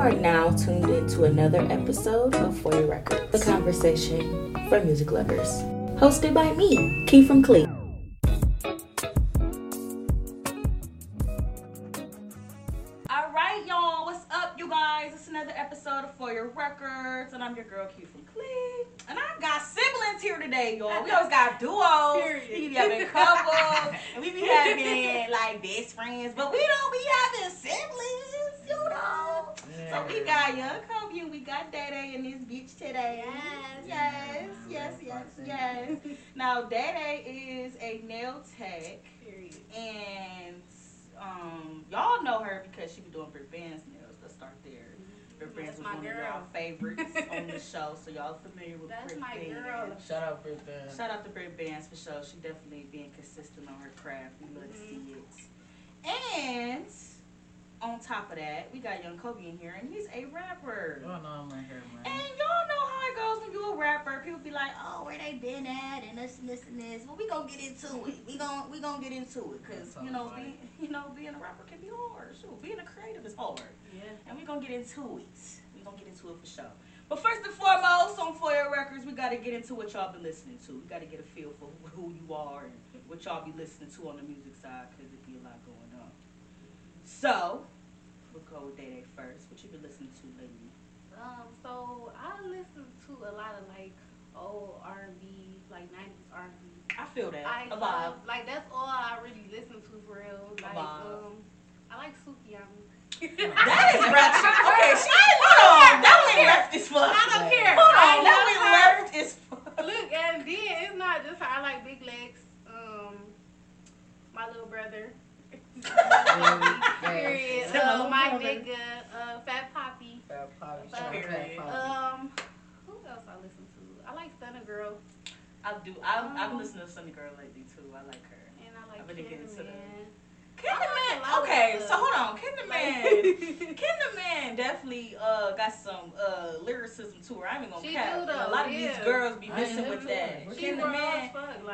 are now tuned into another episode of For Your Records, the conversation for music lovers, hosted by me, Keith from Klee. All right, y'all, what's up, you guys? It's another episode of For Your Records, and I'm your girl, Keith from Klee. And I've got siblings here today, y'all. We always got duos. Period. We be having couples, and we be having like best friends, but we don't be having siblings. So we got Young Kobe and we got Day Day in this bitch today. Yes. Now Day Day is a nail tech, period. And y'all know her because she be doing Brit Bands nails. Let's start there. Brit Bands was one of y'all favorites on the show, so y'all familiar with Brit Bands. Girl. Shout out Brit Bands. Shout out to Brit Bands for sure. She definitely being consistent on her craft. We love to see it. And on top of that, we got Young Kobe in here, and he's a rapper. Y'all know I'm right here, man. And y'all know how it goes when you a rapper. People be like, oh, where they been at, and this. Well, we gonna get into it. We gonna get into it, because, being a rapper can be hard. Shoot, being a creative is hard. Yeah. And we gonna get into it. We gonna get into it for sure. But first and foremost, on For Your Records, we gotta get into what y'all been listening to. We gotta get a feel for who you are and what y'all be listening to on the music side, because it be a lot going on. So, we'll go with Day Day first. What you been listening to lately? So I listen to a lot of like old R&B, like 90s R&B. I feel that. I love, like that's all I really listen to for real. Like I like Sufjan. That is ratchet. Okay, she that ain't left as fuck. I don't care. Hold on, that ain't left as fuck. Look, and then it's not just how I like Big Legs. My little brother. Period. My nigga, Fat Poppy. Who else I listen to? I like Sunny Girl. I do. I've listened to Sunny Girl lately too. I like her. And I like Kinderman. Okay, so hold on, Kinderman definitely got some lyricism to her. I ain't gonna cap. A lot of these girls be messing with that. Kinderman,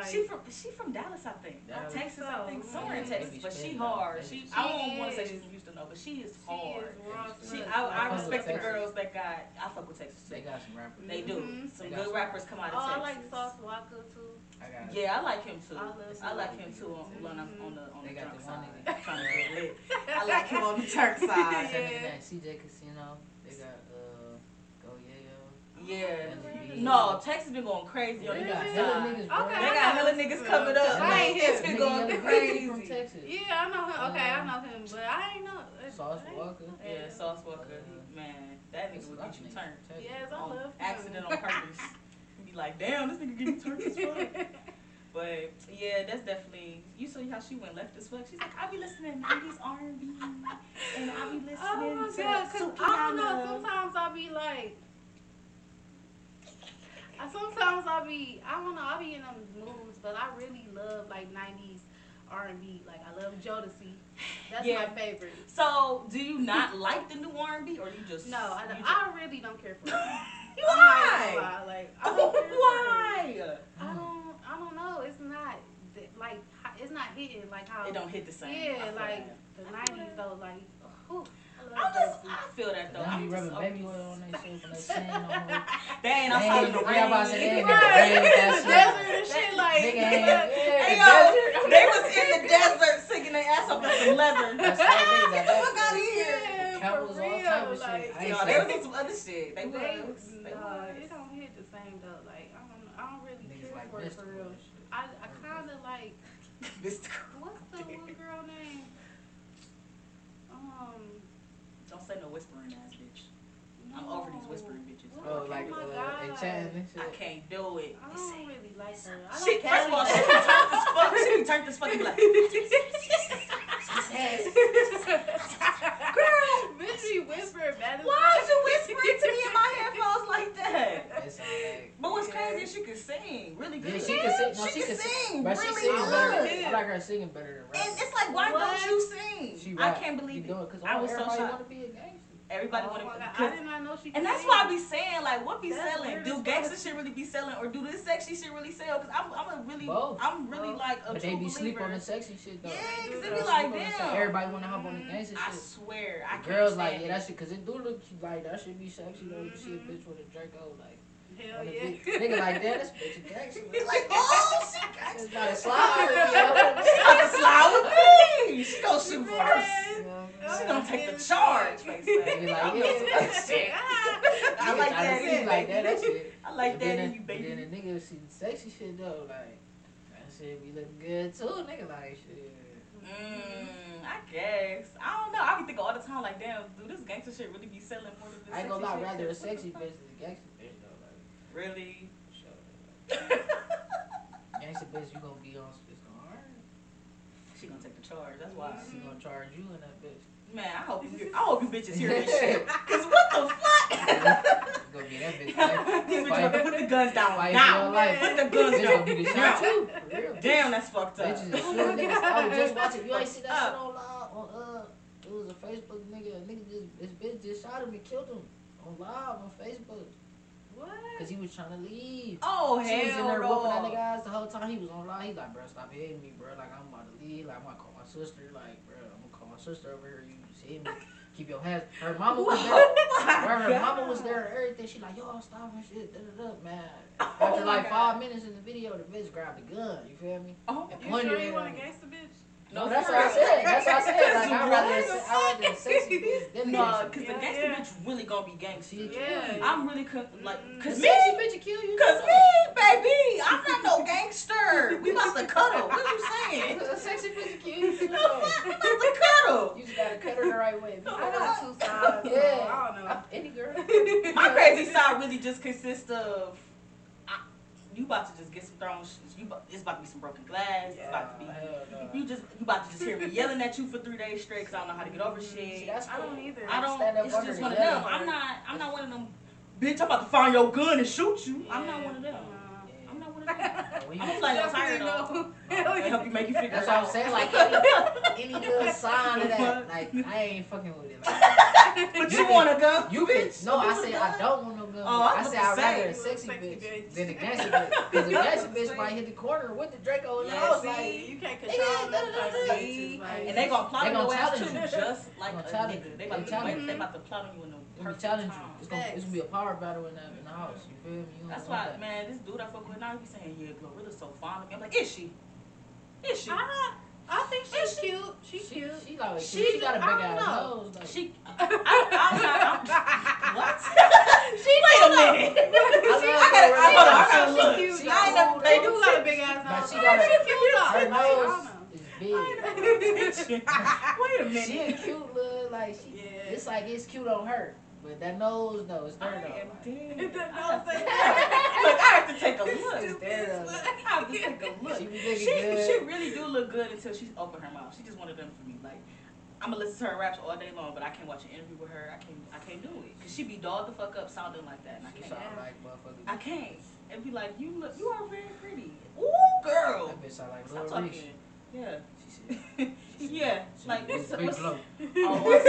she from Dallas, I think. Dallas. Texas, so, I think. Somewhere in Texas, but she hard. I don't want to say she's from Houston, though, but she is hard. I respect the girls that got. I fuck with Texas too. They got some rappers. They do. Some good rappers come out of Texas. I like Sauce Walker too. I like him too. I like him too on the drunk side. I like him on the Turk side. Yeah. CJ Casino. They got Go Yayo. Yeah. No, Texas been going crazy on the drunk side. They got hella niggas covered up. I ain't here. It's been going crazy. From Texas. Yeah, I know him. Okay, I know him, but I ain't know. Sauce Walker. Yeah, Sauce Walker. Man, that nigga would get you turned. Yes, I love him. Accident on purpose. Be like, damn, this nigga getting turned as fuck. But yeah, that's definitely. You saw how she went left as fuck. She's like, I be listening to 90s R&B, and I be listening to. Yeah, cause I don't know. Sometimes I be like, I don't know. I be in them moods, but I really love like 90s R&B. Like I love Jodeci. That's my favorite. So, do you not like the new R&B, or you just? No, I really don't care for it. Why? Like, why? I don't know. It's not like hitting like how it don't hit the same. Yeah, like that. The '90s though. Like, I feel that though. I'm just baby oil on that shit. Dang, I'm starting to rap about that. Hey, yo, they was in the desert singing their ass off with some leather. Get the fuck out of here. That was all type of shit. They was in some other shit. They was. It don't hit the same though. Like I don't really care like for it for real. I kind of like. What's the little girl name? Don't say no whispering ass bitch. No. I'm over these whispering bitches. Oh, like a chat and shit. I can't do it. I don't really like her. First of all, she turned this fuck. She turned this fucking like. Girl, bitch, you whisper better. Why is you whispering to me in my headphones like that? But what's crazy is she can sing really good. Yeah, she can sing. But really good. I like her singing better than rapping. And it's like, why don't you sing? I can't believe it. I was so shocked. Everybody want to. I did not know she. And that's why I be saying, like, what be that's selling? Do gangsta shit really be selling, or do this sexy shit really sell? Because I'm really both. Like a but true believer. But they be sleep on the sexy shit though. Yeah, because they be like, damn. Everybody want to hop on the gangsta shit. I swear, I can't. Girls like, yeah, that shit, because it do look like that should be sexy though. You see a bitch with a jerk out, like. Hell yeah. Nigga like that, this bitch a gangster. He's like, oh, she gangster. She's about to slide with me. She's about to slide with me. She gonna shoot first. She gonna take the charge. He's like, yeah, shit. I like that. He like that, that shit. I like that in you, baby. And then the nigga see sexy shit, though. Like, that shit be looking good, too. Nigga like, shit. I guess. I don't know. I be thinking all the time, like, damn, do this gangster shit really be selling more than this sexy shit? I ain't gonna lie, rather a sexy bitch than a gangster bitch. Really? That's the bitch you gonna be on. It's gonna hurt. She gonna take the charge. That's why she gonna charge you and that bitch. Man, I hope you bitches hear this shit. Cause what the fuck? Go get that bitch. Like, these bitches about to put the guns down now. Put the guns down. Be the shot too. Damn, that's fucked up. Bitches, I was just watching. You ain't see that shit on it was a Facebook nigga. This bitch just shot him and killed him on live on Facebook. What? Cause he was trying to leave. Oh hell no! She was in there whooping that nigga ass the whole time. He was on live. He like, bro, stop hitting me, bro. Like, I'm about to leave. Like, I'm gonna call my sister. Like, bro, I'm gonna call my sister over here. You just hit me. Keep your hands. Her mama was there. Her mama was there and everything. She like, yo, stop and shit. Man. After like 5 minutes in the video, the bitch grabbed the gun. You feel me? Oh, and you sure you want to gangsta bitch? No, that's what I said. Like, I'd rather a sexy bitch than no, because the gangster bitch really gonna be gangster. Yeah. I'm really cause me, bitch, kill you. Cause me, baby, I'm not no gangster. We about to cuddle. What are you saying? Cause a sexy bitch kill you. We about to cuddle. You just gotta cut her the right way. I got two sides. Yeah, I don't know. Any girl. My crazy side really just consists of. You about to just get some thrown shit. It's about to be some broken glass. Yeah, it's about to be you about to just hear me yelling at you for 3 days straight because I don't know how to get over shit. See, that's cool. I don't either. It's just one of them. I'm not one of them. Bitch, I'm about to find your gun and shoot you. Yeah. I'm not one of them. Yeah. I'm not one of them. I'm like, I'm tired though. It'll help you make you figure that's it out. That's what I'm saying. Like any little sign of that, like I ain't fucking with it. Like, but you want a gun? You bitch? No, I said I don't want no gun. Oh, I'd rather a sexy bitch than a gangster bitch. Because a gangster bitch might hit the corner with the Draco in the house. Like, you can't control them. And they gonna plot on your ass too, just like a nigga. They about to plot on you in the perfect time. It's gonna be a power battle in the house. You feel me? That's why, man. This dude I fuck with now, he be saying, "Yeah, Glorilla's so fond of me." I'm like, "Is she? Is she?" I think she's cute. She's cute. She got a big ass nose. Like. What? Wait a minute. I gotta look. They do got a big ass nose. She got a cute nose. Her nose is big. Wait a minute. She a cute look. Like she. Yeah. It's cute on her. But that nose, though, it's there, though. I have to take a look. She really do look good until she's open her mouth. She just wanted them for me. Like, I'm going to listen to her raps all day long, but I can't watch an interview with her. I can't do it. Because she be dolled the fuck up sounding like that. And I can't. It'd be like, you are very pretty. Ooh, girl. That bitch sound like Lil Reese. Yeah. Yeah, like this. You know what?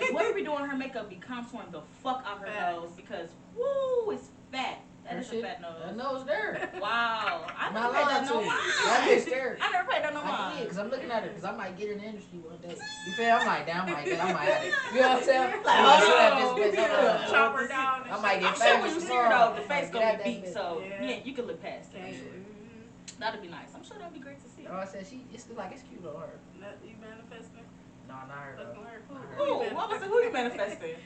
If what we doing her makeup be contouring the fuck out her nose because woo, it's fat. That is a fat nose. That nose there. Wow, I never paid that no mind. That bitch there. I never paid that no mind. Because I'm looking at her because I might get in the industry one day. You feel? I'm like, damn, I might have it. You know what I'm saying? Like, oh, chop her down. I might get. I'm sure when you see her though, the face gonna be beat. So yeah, you can look past it. That'd be nice. I'm sure that'd be great to see. Oh, I said it's still like it's cute on her. You manifesting? No, not her. Who you manifesting?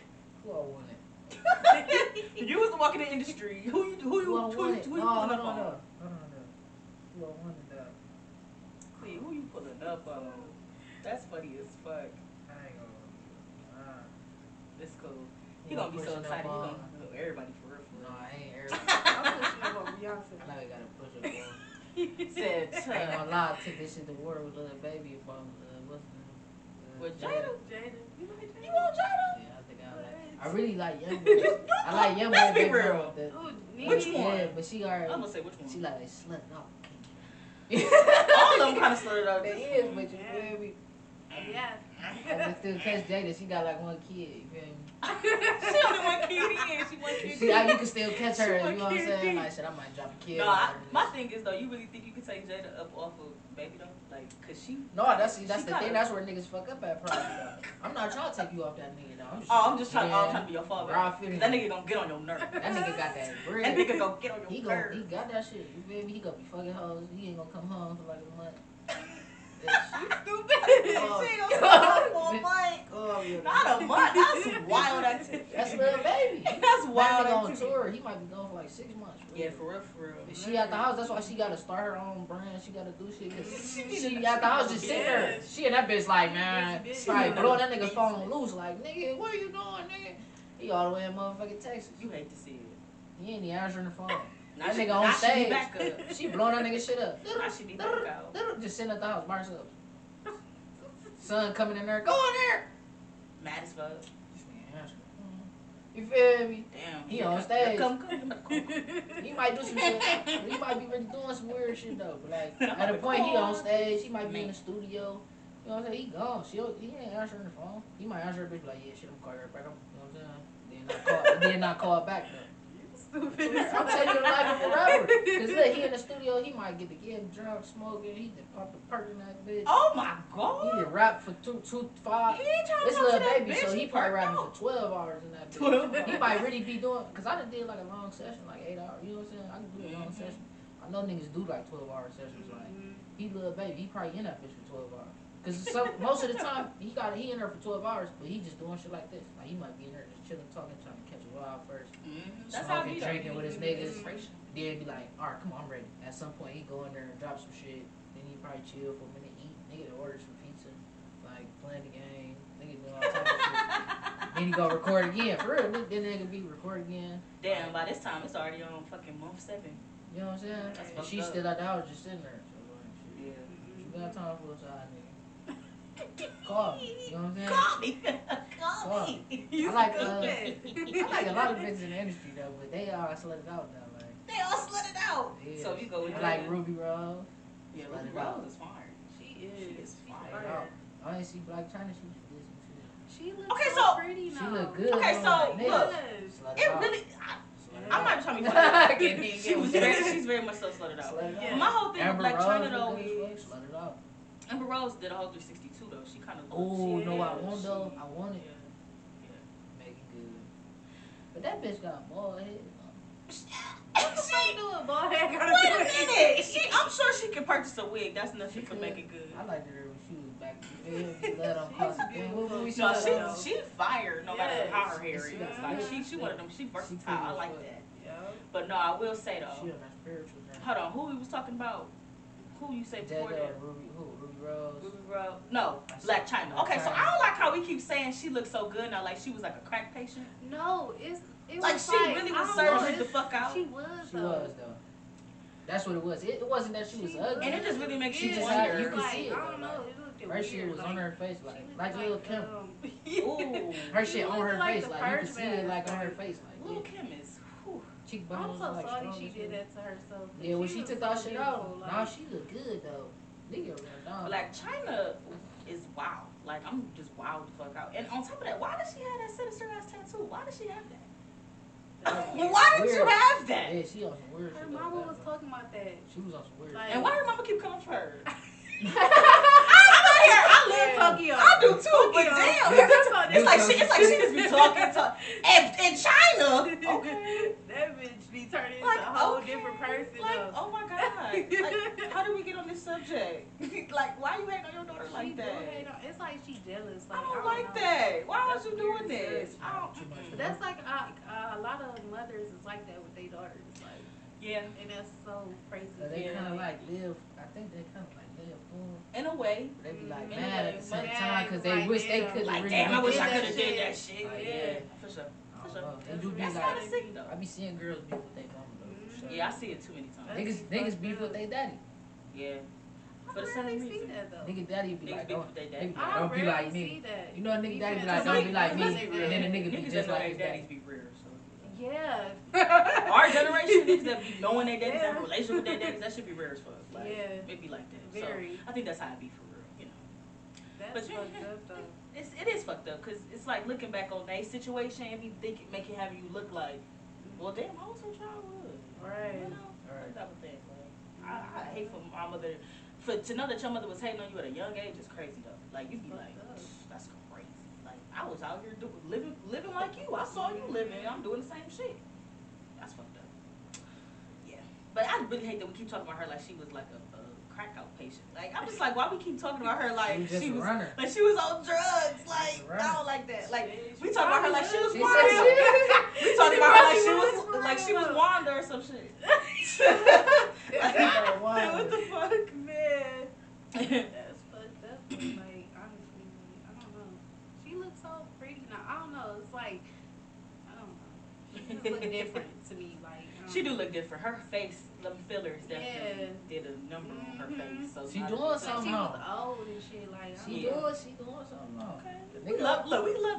Who I wanted. You was walking in the industry. Who you pulling up on? Who I wanted up? See, who you pulling up on? That's funny as fuck. I ain't gonna. It's cool. He gonna be so excited. He gonna know everybody for real. No, I ain't everybody. I'm pushing up on Beyonce. I know you gotta push up on. Said, I ain't gonna lie, I took this shit to war with Little Baby if I'm, what's the name? With Jada. You like Jada? You want Jada? Yeah, I think I really like Young Kobe. I like Young Kobe. Be real. Which one? Yeah, but she already. I'm gonna say which one. She like, they slept out. All of them kind of slurred out. They is, but you feel me? Yeah. I just still catch Jada. She got like one kid. You feel me? She only one kid. Yeah, she one kid. See, you can still catch her. You know what I'm saying? Like, shit, I might drop a kid. No, my thing is though, you really think you can take Jada up off of Baby though? Like, cause she. No, that's the thing. That's where niggas fuck up at probably. I'm not trying to take you off that nigga though. I'm just trying to be your father. That nigga gonna get on your nerve. That nigga got that bread. That nigga gonna get on your nerve. He got that shit. You feel me? He gonna be fucking hoes. He ain't gonna come home for like a month. You stupid. She don't come for a month. Not a month. That's wild activity. That's Little Baby. That's wild activity. On tour. He might be gone for like 6 months. Really. Yeah, for real, for real. If she at the house. That's why she got to start her own brand. She got to do shit. She at the house just sitting there. She and that bitch like, man, like blowing that nigga's phone loose. Like, nigga, what are you doing, nigga? He all the way in motherfucking Texas. You hate to see it. He ain't even answering the phone. Now that nigga on stage, she blowing that nigga shit up. Now she be just sitting at the house by herself. Son coming in there, go in there. Mad as fuck. You feel me? Damn. He on stage. Come. He might do some shit. He might be really doing some weird shit though. But like at a point, he on stage. He might be in the studio. You know what I'm saying? He gone. He ain't answering the phone. He might answer a bitch like, yeah, shit, I'm calling right back. You know what I'm saying? Then I call back though. Stupid. I'm taking your life forever. Cause look, he in the studio, he might get to get drunk, smoking. He can pop a perk in that bitch. Oh my god. He can rap for 2, 5. He ain't trying to Little Baby, so he probably rapping for 12 hours in that bitch. 12 hours. He might really be doing. Cause I done did like a long session, like 8 hours. You know what I'm saying? I can do a long session. I know niggas do like 12-hour sessions. Like he Little Baby, he probably in that bitch for 12 hours. Cause most of the time he in there for 12 hours, but he just doing shit like this. Like he might be in there just chilling, talking, trying to catch a vibe first. Mm-hmm. That's how he drinking with his niggas. Then be like, all right, come on, I'm ready. At some point he go in there and drop some shit. Then he probably chill for a minute, eat. Nigga orders some pizza, like playing the game. Nigga doing all types of shit. Then he go record again. For real, then nigga be record again. Damn, by this time it's already on fucking month 7. You know what I'm saying? That's she's still out the house just sitting there. So like, shit. Yeah. You got time for a side nigga. Call me. You know what I'm saying? Call me. I like a lot of bitches in the industry though, but they all slutted out though. Like they all slutted out. Yeah. So you go with like Ruby Rose. Yeah, Ruby Rose is fine. She is fine. I ain't see Black Chyna. She just did some shit. She looks so pretty now. She look good. Okay, so look, it really. I might be trying to be funny. She's very much so slutted out. My whole thing with Black Chyna though is slutted out. Amber Rose did a whole 362 though. She kind of. Oh no, I won though. I won it. Yeah. Make it good. But that bitch got a bald head. She do a bald head. Wait a minute. I'm sure she can purchase a wig. That's nothing for Make It Good. I liked her when she was back. She fire. No matter how her hair is. Like she one of them. She versatile. I like that. Yeah. But no, I will say though. She on that spiritual journey. Hold on, who we was talking about? Who you say before Jada, that? Ruby Rose. No, Black Chyna. Okay, so I don't like how we keep saying she looks so good now, like she was like a crack patient. No, it was like she really was surgery the fuck out. She was though. That's what it was. It wasn't that she was ugly, and it just really makes you wonder. You can see it. I don't know. Her shit was on her face, like Lil' Kim. Ooh, her shit on her face, like you can see it, like on her face, like Lil' Kim is. Cheekbones, I'm so like, sorry she did that to herself. Yeah, when she took that shit out, like, she look good though. Nigga, Black Chyna is wild. Like I'm just wild the fuck out. And on top of that, why does she have that sinister ass tattoo? Why does she have that? Why did you have that? Yeah, she on some weird shit. Her mama was talking about that. She was on some weird. Like, and why her mama keep coming for her? Tokyo. I do too, but damn, it's like she just be talking. And Chyna, okay, that bitch be turning into a whole different person. Like, oh my god, like, how do we get on this subject? Like, why you hating on your daughter like that? It's like she jealous. Like, I don't like that. Why are you doing this? That's like a lot of mothers is like that with their daughters. Like, yeah, and that's so crazy. So they kind of like live. I think they kind of like. In a way, they be like mad at the same time because they wish they could. Like, damn, I wish I could have did that shit. Yeah, for sure. That's kind of sick though. I be seeing girls beef with their mama. Yeah, I see it too many times. Niggas beef with their daddy. Yeah. For the same reason. Nigga daddy be like, don't be like me. You know, nigga daddy be like, don't be like me. And then the nigga be just like his daddy. Niggas be rare. Yeah. Our generation, niggas that be knowing their daddies, that relationship with their daddies, that should be rare as fuck. Like, yeah. It be like that. Very. So I think that's how it be for real, you know. That's but fucked up though. It is fucked up because it's like looking back on their situation and be thinking, make it have you look like, well, damn, I was a child would. Right. You know? Right. That was that. Like, I hate for my mother to know that your mother was hating on you at a young age is crazy though. Like you be like, that's crazy. Like I was out here living like you. I saw you living. I'm doing the same shit. That's fucked up. Yeah. But I really hate that we keep talking about her like she was like a crack out patient. Like I'm just like, why we keep talking about her like she was on drugs? Like I don't like that. Like we talking about her like she was wild. We talking about her like she was Wanda or some shit. Like, what the fuck, man? That's fucked up. Like honestly, I don't know. She looks so pretty now. I don't know. It's like I don't know. She just looks different to me. Like. She do look different. Her face, the fillers definitely did a number on her face. So she doing something. She was old and shit. Like she doing something. Okay. We love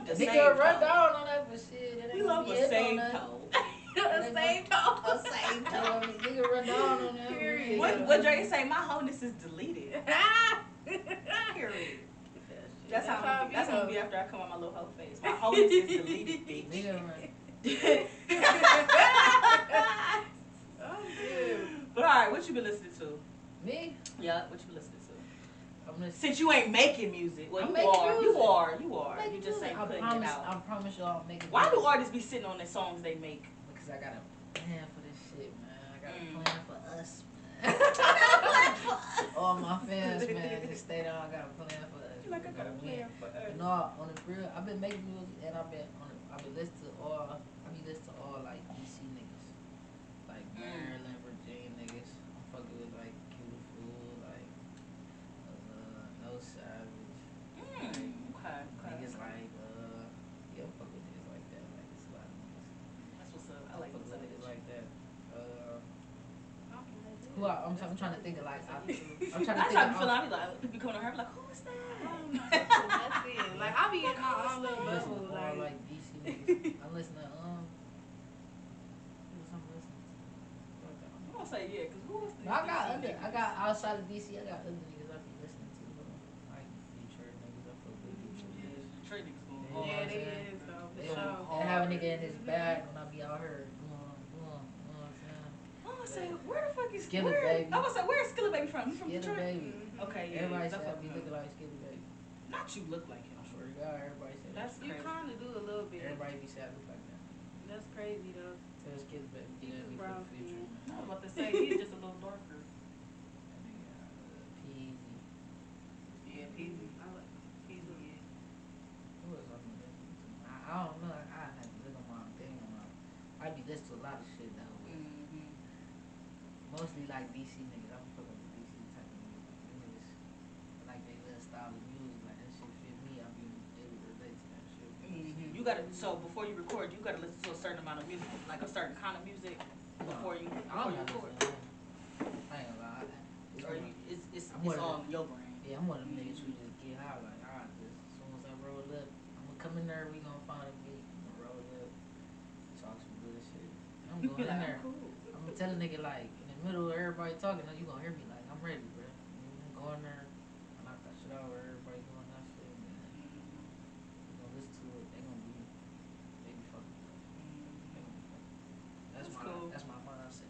the same. Nigga run down on that for shit. We love the same toe. The same toe. Nigga run down on that. Period. What Dre say? My wholeness is deleted. Period. That's how be after I come on my little hoe face. My wholeness is deleted, bitch. Nigga run. But alright, what you been listening to? Me? Yeah, what you been listening to? Since you ain't making music, well, you are. You just ain't putting it out. I promise y'all I'm making. Why do artists be sitting on the songs they make? Because I got a plan for this shit, man. I got a plan for us, man. All my fans, man, just stay down. I got a plan for us. Like I got a plan for us. No, on the real, I've been making music and I've been listening to all. I be listening to all like DC niggas, like Maryland, Virginia niggas. I'm fucking with like Cute Fool, like No Savage, okay. Niggas like I'm fucking with niggas like that. Like it's a lot of niggas. That's what's up. I like fucking with niggas like that. I'm trying to think of like I be coming to her like who is that? That's it. Like I be in my own little bubble. Like DC niggas. I'm listening to I'm listening to. Okay. I'm gonna say yeah, cause who is the I got outside of DC. I got other niggas I be listening to. Like Detroit niggas. I fuck with Detroit. Yeah, Detroit niggas going hard. Yeah, they is though. They have a nigga in his bag when I be out here. Where the fuck is Skillet Baby? I was like, where is Skillet Baby from? He's from Detroit. Baby. Okay, yeah. Everybody said I be looking like Skillet Baby. Not you look like him. I swear to God, everybody said that. You kind of do a little bit. Everybody be sad look like that. That's crazy though. So it's Skillet Baby. He's brown. I was about to say he's just a little darker. Peasy. Yeah, Peasy. I like Peasy. Yeah. Who was I listening to? I don't know. I had to look on my thing. I be listening to a lot of shit though. Mostly like DC niggas. I'm fucking with DC type of niggas. Like they little style of music, like that shit fit me. I'll be able to relate to that shit. You gotta. So before you record, you gotta listen to a certain amount of music, like a certain kind of music, before you record. I ain't gonna lie. It's on your brain. Yeah, I'm one of them niggas who just get high. Like alright, as soon as I roll up, I'm gonna come in there. We gonna find a beat. I'm gonna roll up, talk some good shit. I'm going in there. Cool. I'm gonna tell a nigga like. Middle of everybody talking, you gonna hear me like I'm ready, bro. I'm going there, I knock that shit out. Everybody doing that shit, man. You gonna listen to it? They be fucking. That's cool. That's my mindset.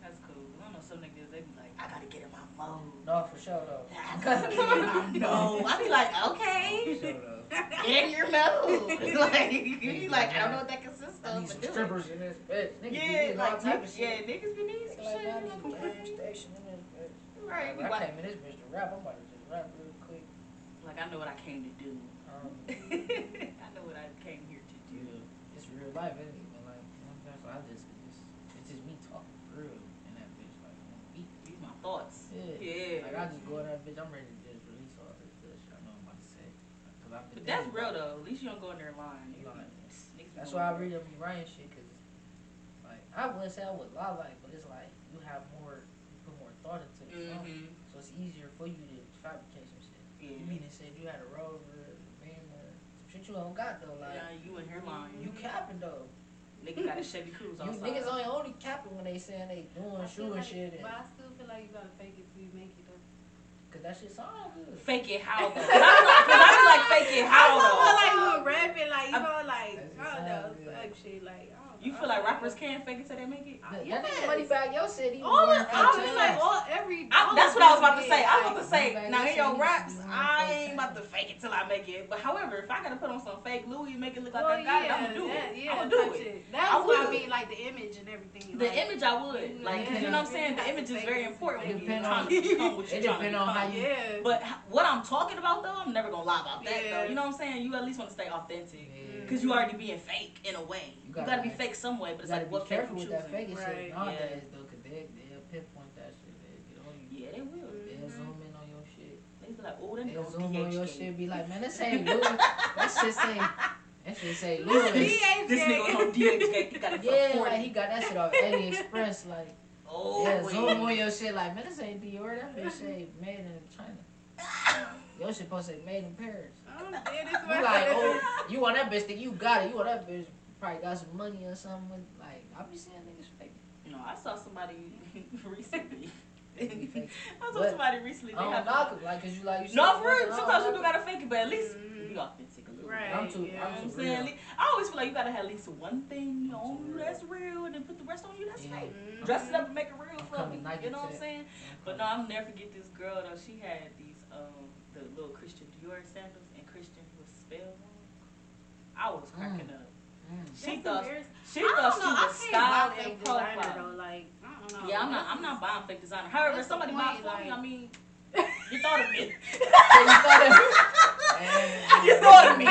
That's cool. I know some niggas they be like, I gotta get in my mode. No, for sure though. I gotta get in my mode. I be like, okay. For sure though. In your mode. Like you like I don't know what that consists of. I need some strippers in this bitch. Niggas be like type of shit. Yeah, niggas be needing some shit. Right, I came in this bitch to rap. I'm about to just rap real quick. Like I know what I came to do. I know what I came here to do. Yeah. It's real life, isn't it? Like sometimes I just it's just me talking for real in that bitch. Like these my thoughts. Yeah. Like I just go in that bitch. I'm ready to just release all this shit. I know what I'm about to say. But that's real though. At least you don't go in there lying. That's why I really be writing shit, cause like I wouldn't say I would lie, like, but it's like you have more, you put more thought into the song, so it's easier for you to fabricate some shit. Yeah. You mean to say if you had a rover, a Beamer, some shit you don't got though, like you in here lying, you capping though. Niggas got a Chevy Cruze on. Niggas only capping when they saying they doing shoe and shit. But I still feel like you gotta fake it till you make it though. Cause that shit sound good. Fake it how though. I be like fake it how though. I like rapping like you know like you feel like rappers can fake it till they make it. Yeah, money back your city. That's what I was about to say. I was about to say now in your raps, I ain't about to fake it till I make it. But however, if I gotta put on some fake Louis and make it look like I got it, I'm gonna do it. That's what I mean, like the image and everything. The image I would like, you know what I'm saying. The image is very important when you're trying to come with you. But what I'm talking about though, I'm never gonna lie about that though. You know what I'm saying. You at least want to stay authentic because you already being fake in a way. You gotta be fake. Some way, but it's like what fake with that fake shit nowadays though, cause they'll pinpoint that shit. They get on you. Yeah, they will. They'll zoom in on your shit. They be like, oh, they zoom on your shit. Be like, man, this ain't Louis. That shit say Louis. This nigga on DHK. He got he got that shit off AliExpress. Like, oh, yeah, zoom on your shit. Like, man, this ain't Dior. That bitch ain't made in China. Your shit supposed to be made in Paris. Oh, you like, oh, you want that bitch? That you got it. You want that bitch? Probably got some money or something. Like, I be seeing niggas fake. No, I saw somebody recently. They have knock it, like, cause you like. No, for real. Sometimes you do gotta fake it, but at least be authentic a little bit. Right. I'm too real. I always feel like you gotta have at least one thing on you that's real, and then put the rest on you that's fake. Dress it up and make it real for me. You know what I'm saying? But no, I'll never forget this girl though. She had these the little Christian Dior sandals, and Christian was spelled wrong. I was cracking up. She thought she was styled and profiled. Like, I don't know. Yeah, I'm not buying fake designer. However, if somebody buys for me, I mean, you thought of me. You thought of me. You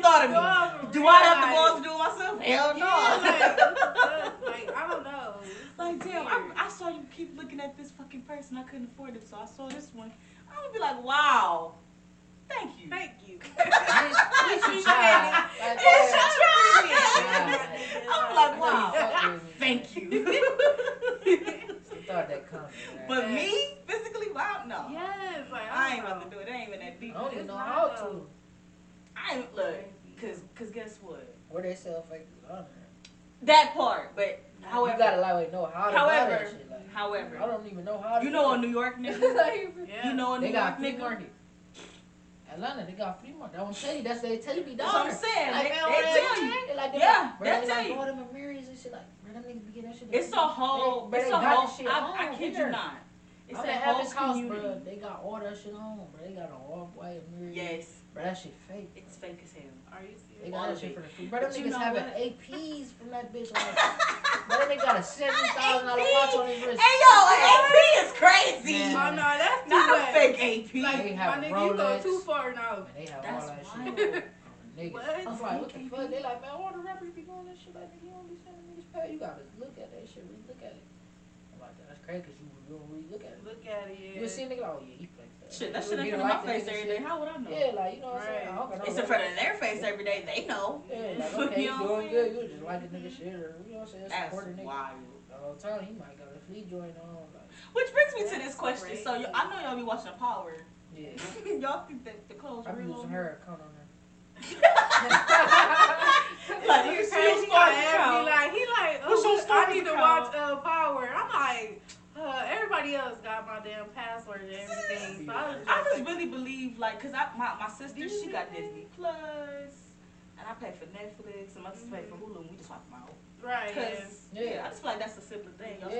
thought of me. Do I have the balls to do it myself? Hell no. Like, I don't know. Like, damn, I saw you keep looking at this fucking person. I couldn't afford it, so I saw this one. I would be like, wow. Thank you. It's I'm like, wow. Thank you. She thought that coming. Right? But me, physically, wow, no. Yes, like I ain't about to do it. It ain't even that deep. I don't even know how to. I ain't look, cause guess what? Where they sell fake designer. That part, but however, you gotta like know how to buy that shit. Like, however, I don't even know how. To a New York nigga. You know a New York nigga. Atlanta, they got flea market. That one tell you, that's they tell you be dollar. That's what I'm saying. Like, they tell you. They like, yeah, they tell you. All them Amiri's and shit, like, bro, them niggas be getting that shit. It's a whole, I kid you not. It's a whole community. House, bro. They got all that shit on, bro. They got an off-white Amiri's. Yes. Bro, that shit fake. Bro. It's fake as hell. Are you serious? They got that shit for the food. Bro, them niggas having APs from that bitch. Like, bro, they got a $70,000 watch on his wrist. Hey, yo, an AP is crazy. Oh, no, that's not a fake AP. Like, my nigga, you go too far now. They have all that shit. Niggas. I'm like, what the fuck? They like, man, all the rappers be doing that shit. Like, you don't be sending niggas pay. You gotta look at that shit. Really look at it. I'm like, that's crazy because you don't really look at it. Look at it, yeah. You'll see a nigga like, oh, yeah, he flexed. Shit, that shit ain't in my face every day. How would I know? Yeah, like, you know what I'm saying? It's in front of their face every day. They know. Yeah, like, okay, you doing good. You just like the nigga shit or, you know what I'm saying? That's wild. The whole time, he might got a flea joint on. Which brings me to this question. So, I know y'all be watching Power. Yeah. Y'all think that the clothes are real on her? I on her. Like, you see, he like, oh, I need to watch Power. I'm like... everybody else got my damn password and everything. So I just really believe, like, because my sister, she got Disney Plus, and I pay for Netflix, and my sister pay for Hulu, and we just watch my own. Right. Yeah, I just feel like that's a simple thing. Y'all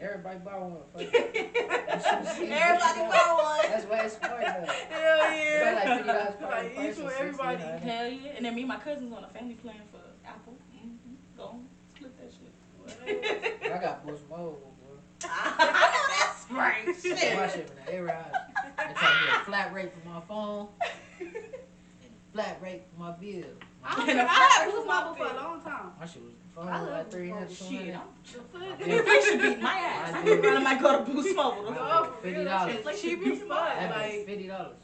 everybody buy one. Everybody buy one. That's why it's smart, though. Hell yeah. It's like $50 for everybody. Hell yeah. And then me and my cousins on a family plan for Apple. Go split that shit. I got Boost Mobile. I know that's right. Shit. My shit from the A-Rod. They try to get a flat rate for my phone and a flat rate for my bill. I had Boost Mobile for a long time. My shit was like $300. Shit, inflation beat my ass. I didn't run my go to Boost Mobile. $50. Like cheap as fuck. That'd be $50.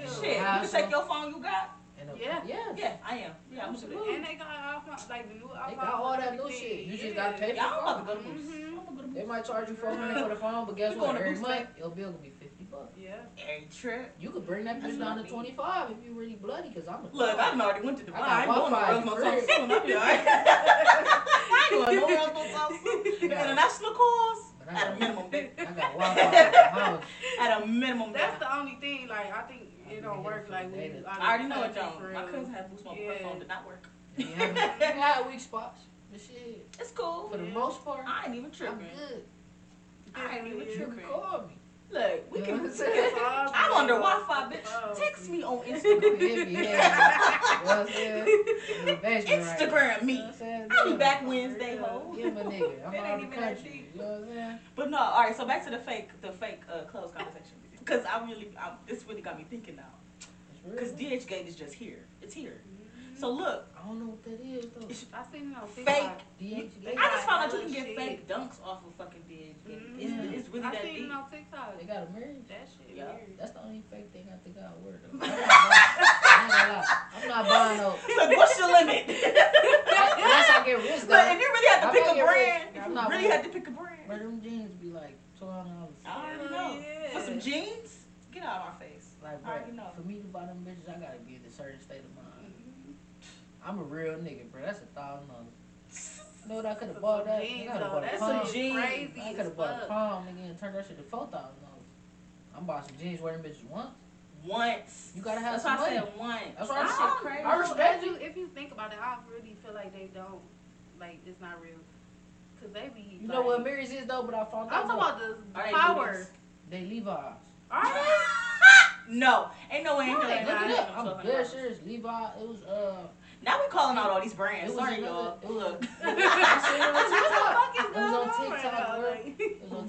Shit, you take your phone you got. Yeah, I am. Yeah, I'm sure they do. And they got iPhone, like the new iPhone. They got all that new shit. You just gotta pay for it. Y'all about to go to Boost. They might charge you $400 for the phone, but guess what? Every month, your bill gonna be $50. Yeah. Every trip. You could bring that bill down to $25 if you really bloody, cause look, I already went to Dubai. I ain't going to rub my tongue soon. I ain't going nowhere else no time soon. International calls. At a minimum, baby. I got Wi-Fi at the house. At a minimum. That's the only thing. Like, I think it don't work. Like, I already know it don't. My cousin had boots on, her phone did not work. Yeah. We had weak spots. The shit. It's cool. For the most part, I ain't even tripping. I'm good. I ain't even tripping. Call me. Look, we can. I'm on the Wi-Fi, bitch. Text me on Instagram. Instagram me. I'll be back Wednesday, ho. Yeah, my nigga. I'm out of the country. You know what I'm saying? But no, all right. So back to the fake clothes conversation, because this really got me thinking now. Because DHgate is just here. It's here. So look. I don't know what that is though. I seen it on DHgate. I just found out you can get fake dunks off of fucking DHgate. It's really that deep. I seen it on TikTok. They got a mirror. That shit weird. That's the only fake thing I think I'll wear though. I'm not buying no. So what's your limit? Unless I get rich though. If you really had to pick a brand, But them jeans be like $12. I don't know. For some jeans? Get out of my face. Like, bro, for me to buy them bitches, I gotta be in a certain state of mind. I'm a real nigga, bro. That's $1,000. No, I could have bought that. That's some jeans. I could have bought a palm, nigga, and turned that shit to $4,000. I'm buying some jeans, wearing bitches once. You gotta have some money. That's why I said once. That's why that shit crazy. I respect you. If you think about it, I really feel like they don't. Like, it's not real. Cause they be. You know what marriage is though, but I found out. I'm talking about the power. They Levi's. Alright. No, ain't no way. Look it up. I'm dead serious. Levi. It was Now we calling out all these brands. Sorry, y'all. Look. It was on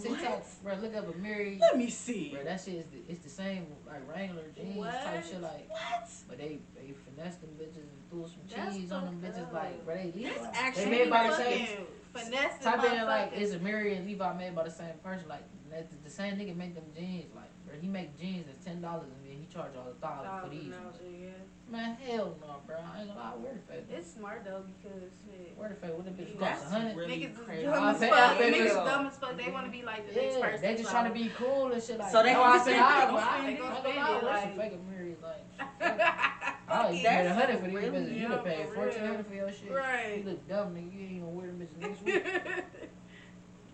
TikTok, bro. Look up a Mary. Let me see. Bro, that shit is it's the same, like Wrangler jeans type shit. Like, what? But they finessed them bitches and threw some cheese on them bitches. Like, bro, they made by the same. Type in, like, it's a Mary and Levi made by the same person. Like, the same nigga make them jeans. Like, bro, he make jeans that's $10 and then he charge y'all $1,000 for these. Man, hell no, bro. I ain't gonna lie. Where the fake? It's smart though, because shit. Where the fake? What the bitch cost $100? Really niggas dumb as fuck. They want to be like the next person. They just trying to be cool and shit. Like, so they gonna say, I gonna spend like. I paid $100 for these bitches. You done paid $1,400 for your shit. Right. You look dumb, nigga. You ain't gonna wear them bitches next week.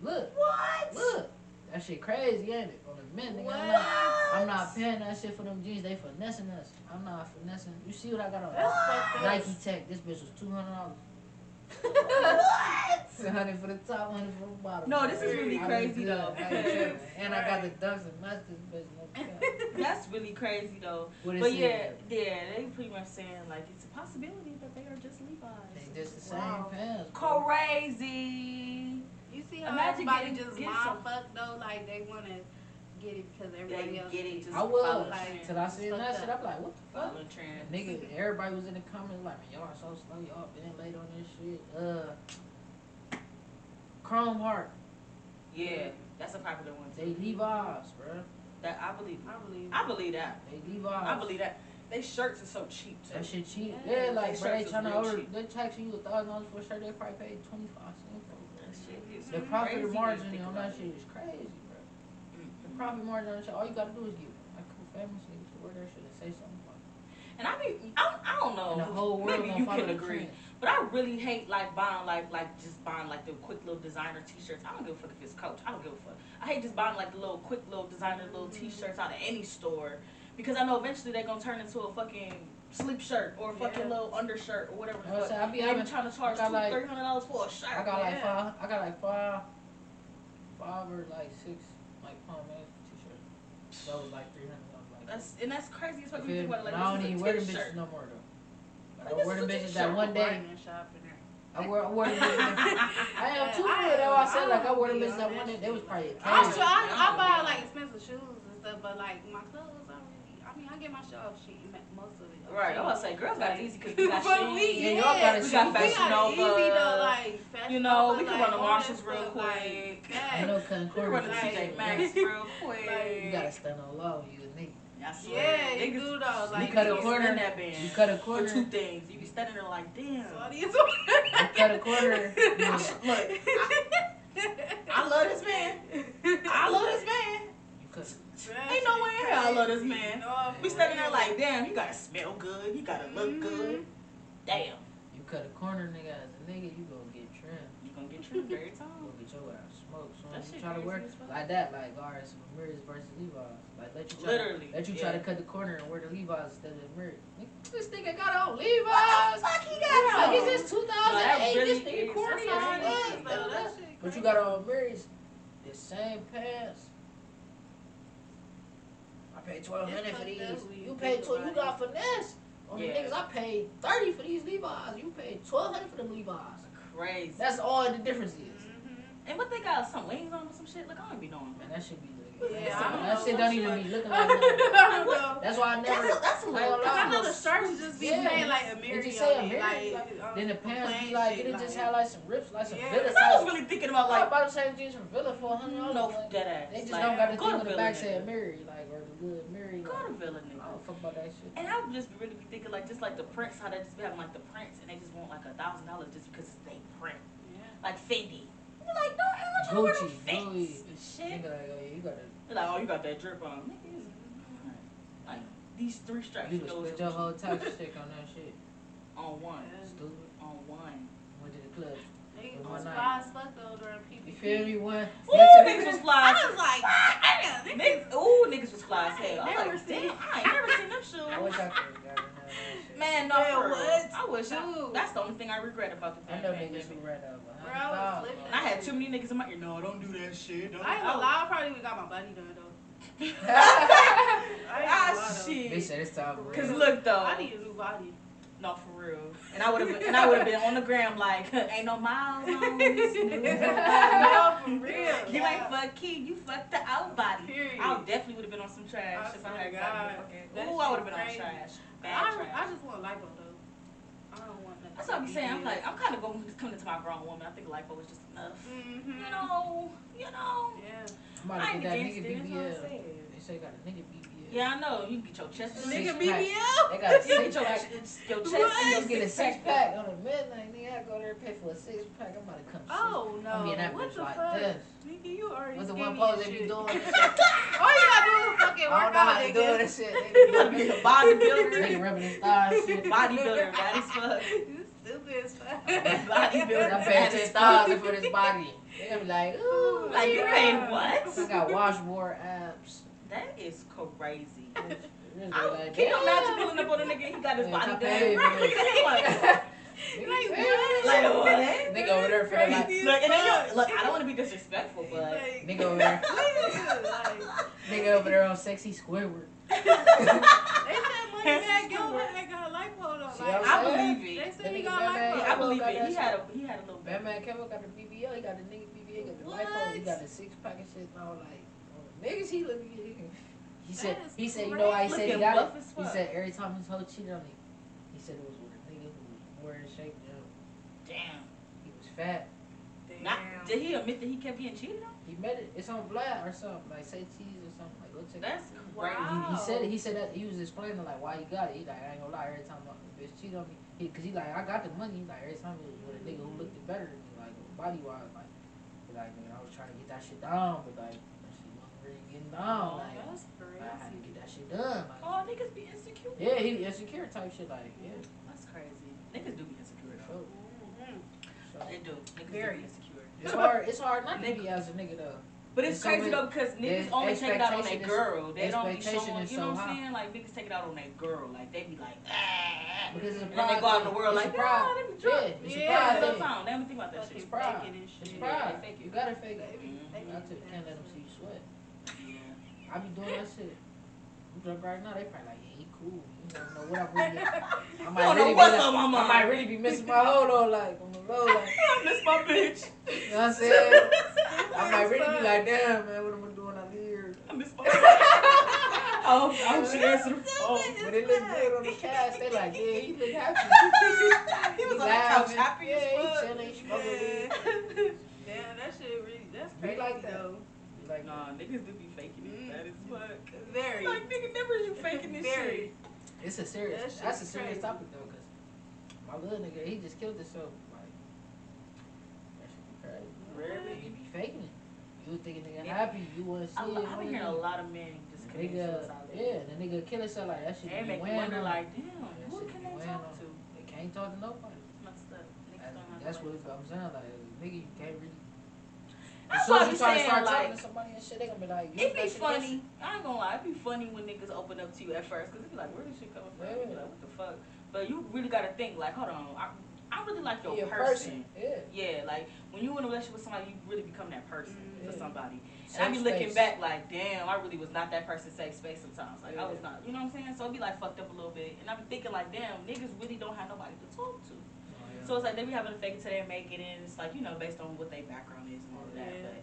Look. What? Look. That shit crazy, ain't it? On the minute, nigga. I'm not paying that shit for them jeans. They finessing us. I'm not finessing. You see what I got on? Nike Tech. This bitch was $200. What? $100 for the top, $100 for the bottom. No, this is really crazy though. And I got the dunks and mustards, bitch. That's really crazy though. But yeah, they pretty much saying like it's a possibility that they are just Levi's. They just the same pants. Bro. Crazy. You see how everybody just mind fucked though, like they wanna get it because everybody else get it. Just I was like, till I seen that shit, I'm like, what the fuck? Nigga, everybody was in the comments like, man, y'all are so slow, y'all been late on this shit. Chrome Heart. Yeah, that's a popular one. Too. They Levi's, bro. That I believe that. They Levi's. I believe that. They shirts are so cheap too. That shit cheap. Yeah, like bro, they trying to order. They taxing you $1,000 for a shirt. They probably paid 25 cents. The profit margin on that shit is crazy, bro. The profit margin on that shit, all you gotta do is get like a famous niggas to wear that shit and say something about it. And I don't know. And the whole world maybe you can agree, but I really hate like buying like the quick little designer T-shirts. I don't give a fuck if it's Coach. I don't give a fuck. I hate just buying like the little quick little designer little T-shirts out of any store, because I know eventually they're gonna turn into a fucking sleep shirt or a fucking little undershirt or whatever. You know what I be having trying to charge $300 for a shirt. I got like five or six like pomade T-shirts. That was like $300. Like that's crazy as fuck. You think about it, like I don't even wear the bitches no more though. But I wear the bitches that one day. I wore the bitches. I have two more though. I said like I wore the bitches that one day. They was probably. I buy like expensive shoes and stuff, but like my clothes. I get my shit off shit, most of it. Right, I was like, girls got it easy because we got shit. Yeah, y'all got it. We got Fashion Nova. You know, we can run the Marshalls real quick. I know Concord. We can run the TJ Maxx real quick. You gotta stand on low, you and me. Yeah, you do though. Like, you cut a corner. You cut a quarter. For two things. You be standing there like, damn. You cut a quarter. Look, I love this man. Ain't no way in hell I love this man. No, we standing there like, damn, you gotta smell good, you gotta look good. Damn. You cut a corner, nigga, as a nigga, you gonna get trimmed. You gonna get you very tall. Gonna get your ass smoked. So that shit try to work like that, like ours, Murray's versus Levi's. Like let you try to cut the corner and wear the Levi's instead of Murray. This nigga got on Levi's. What the fuck he got on? Is this 2008? This nigga corny as fuck. But you got on Murray's the same pants. I paid $1,200 for these. You paid $1,200. You got finesse. On the niggas, I paid $30 for these Levi's. You paid $1,200 for them Levi's. Crazy. That's all the difference is. Mm-hmm. And what they got, some wings on or some shit? Look, I don't be knowing. Man, that should be looking. Yeah, that shit don't even be looking like that. That's why I never. That's a little. Because I know the shirts just be saying like American. Just say American. Like, then the pants be like, it just had like some rips, like some Villa. I was really thinking about like. I bought the same jeans from Villa for $100. No, that ass. They just don't got the thing on the back saying Mary, like or the good Mary. Go to Villa, nigga. I don't fuck about that shit. And I would just really be thinking like, just like the prints, how they just be having like the prints, and they just want like $1,000 just because it's they print. Yeah. Like Fendi. You're like, no, I don't want you to wear them Fendis and shit. You're like, oh, yeah, you got that. Like, oh, you got that drip on. Niggas, like these three straps. You would split your whole tax stick on that shit. On one. Yeah. Stupid. On one. Went to the club. Niggas was fly as fuck though during PPP. You feel me? One. Ooh, niggas was fly. I was like, ah, damn. Niggas was fly as hell. I was like, damn, I ain't never seen them shoes. I wish I could have gotten that. Man, no, for real. I wish. That's the only thing I regret about the thing. I know niggas regret that. Bro, I was flipping. And I had too many niggas in my ear. No, don't do that shit. Don't. I ain't gonna lie. I probably would have got my body done though. Ah shit. They said it's time. Cause look though, I need a new body. No, for real. And I would have been on the gram like, ain't no miles on this. No, for real. You like fuck kid, you fucked the out body. Period. I definitely would have been on some trash if I had gotten. Ooh, I would have been on trash. Bad trash. I just want lipo though. I don't want nothing. That's what I'm saying. I'm like, I'm kind of going coming to my grown woman. I think lipo is just enough. Mm-hmm. You know. Yeah. I ain't against it. That's what I'm saying. They say you got a nigga BBL. Yeah, I know. You can get your chest and nigga BBL. They got a six-pack. Your chest and get a six-pack on a midnight. Nigga, I go there and pay for a six-pack. I'm about to come. Oh no! I mean, that what the fuck? Nigga, you already. What's the one pose they be doing? All you gotta do is fucking work out, nigga. Doing this shit. Nigga, bodybuilder. Nigga rubbing his thighs. Bodybuilder, bad as fuck. You stupid as fuck. Bodybuilder. I'm paying $10,000 for this body. They gonna be like, ooh, like you paying what? I got washboard abs. That is crazy. Can you imagine pulling up on a nigga and he got his body done? Look at him like what? Nigga over there feeling like look, I don't want to be disrespectful, but nigga over there, nigga over there on sexy Squidward. They said money back. Get what they got a lipo though. I believe it. They said he got lipo. I believe it. He had a little. Batman Kevin got the BBL. He got the nigga BBL. Got the lipo. He got the six-pack and shit and all like. Niggas, he look at you. He said, you know why he said he got it? He said every time his hoe cheated on me, he said it was with a nigga who was more in shape than him. Damn. He was fat. Damn. Did he admit that he kept getting cheated on? He met it. It's on Vlad or something. Like, say cheese or something. Like, go check it. That's crazy. Wow. He said it. He said that. He was explaining, like, why he got it. He like, I ain't gonna lie, every time a bitch cheated on me. Because he like, I got the money. Like, every time it was with a nigga who looked better than me. Like, body-wise. Like, man, I was trying to get that shit down, but, like, no, like, that's crazy. I had to get that shit done. Like, oh, niggas be insecure. Yeah, he insecure type shit. Like, yeah, that's crazy. Niggas do be insecure. Sure. Mm-hmm. So, they do. Niggas very do be insecure. It's hard not to be as a nigga though. But it's crazy though because niggas only take it out on that girl. They don't be showing. You know what I'm saying? Like niggas take it out on that girl. Like they be like, ah. Because it's a problem. And they go out in the world like, no, they be drunk. Yeah, it's a problem. They don't think about that shit. It's pride. It's pride. You gotta fake it. Can't let them see you sweat. I be doing that shit. I'm drunk right now. They probably like, yeah, he cool. You don't know what I'm really. I might really be missing my hoe though, like on the road. Like, I miss my bitch. You know what I'm saying? I might really be like, damn man, what am I doing out here? I miss my bitch. I hope she answered the phone. But it looked good on the cast. They like, yeah, he look happy. He was on the couch happy. Yeah, he chilling, struggling. Damn, that shit really. That's crazy like though. Like, nah, niggas do be faking it. That is fuck. Very. Like, nigga, never you faking this shit. It's a serious. That's a serious topic though, cause my little nigga, he just killed himself. Like, that should be crazy. Really? You be faking it. You think a nigga happy? You wanna see it? I've been hearing a lot of men just commit suicide. Yeah, the nigga kill himself like that shit. They make you wonder like, damn, who can they talk to? They can't talk to nobody. It's messed up. That's what it comes down like. Nigga, you can't really. As soon as you try to start talking to somebody and shit, they gonna be like, it'd be funny. I ain't gonna lie, it'd be funny when niggas open up to you at first, cause it'd be like, where this shit coming from? You'd be like, what the fuck? But you really gotta think, like, hold on, I really like your person. Yeah, like when you in a relationship with somebody, you really become that person for somebody. And I be looking back like, damn, I really was not that person's safe space sometimes. Like I was not, you know what I'm saying? So it be like fucked up a little bit, and I be thinking like, damn, niggas really don't have nobody to talk to. So it's like they be having a fake it till they make it, and it's like, you know, based on what their background is and all that. But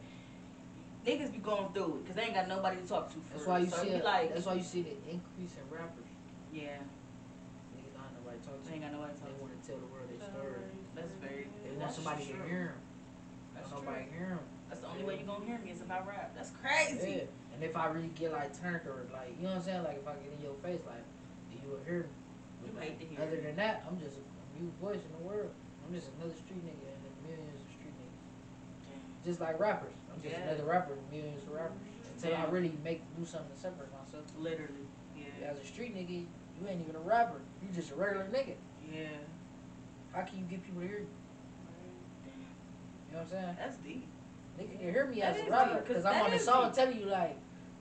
niggas be going through it because they ain't got nobody to talk to. For that's why you see it. Like, that's why you see the increase in rappers. Yeah. Niggas don't have nobody to talk to. They ain't got nobody to talk to. They want to tell the world their story. That's very. They want somebody to hear them. That's nobody hear them. That's the only way you gonna hear me is if I rap. That's crazy. Yeah. And if I really get like turned or like, you know what I'm saying? Like if I get in your face, like you will hear me. You hate to hear. Other than that, I'm just. New voice in the world. I'm just another street nigga and the millions of street niggas. Just like rappers. I'm just another rapper, millions of rappers. Until I really do something to separate myself. Literally. Yeah. As a street nigga, you ain't even a rapper. You just a regular nigga. Yeah. How can you get people to hear you? You know what I'm saying? That's deep. They can hear me as a rapper because I'm on the song telling you like,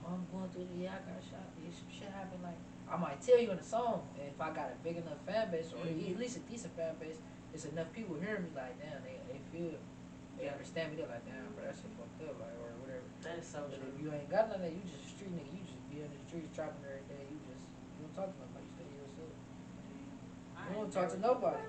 oh, I'm going through the I got shot. Some shit happened like. I might tell you in a song, and if I got a big enough fan base, or at least a decent fan base, it's enough people hearing me like, damn, they feel, they understand me, they're like, damn, bro, that shit fucked up, like, or whatever. That is so true. If you ain't got none of that, you just a street nigga, you just be in the streets, trapping every day, you don't talk to nobody, you stay yourself. You don't talk to nobody.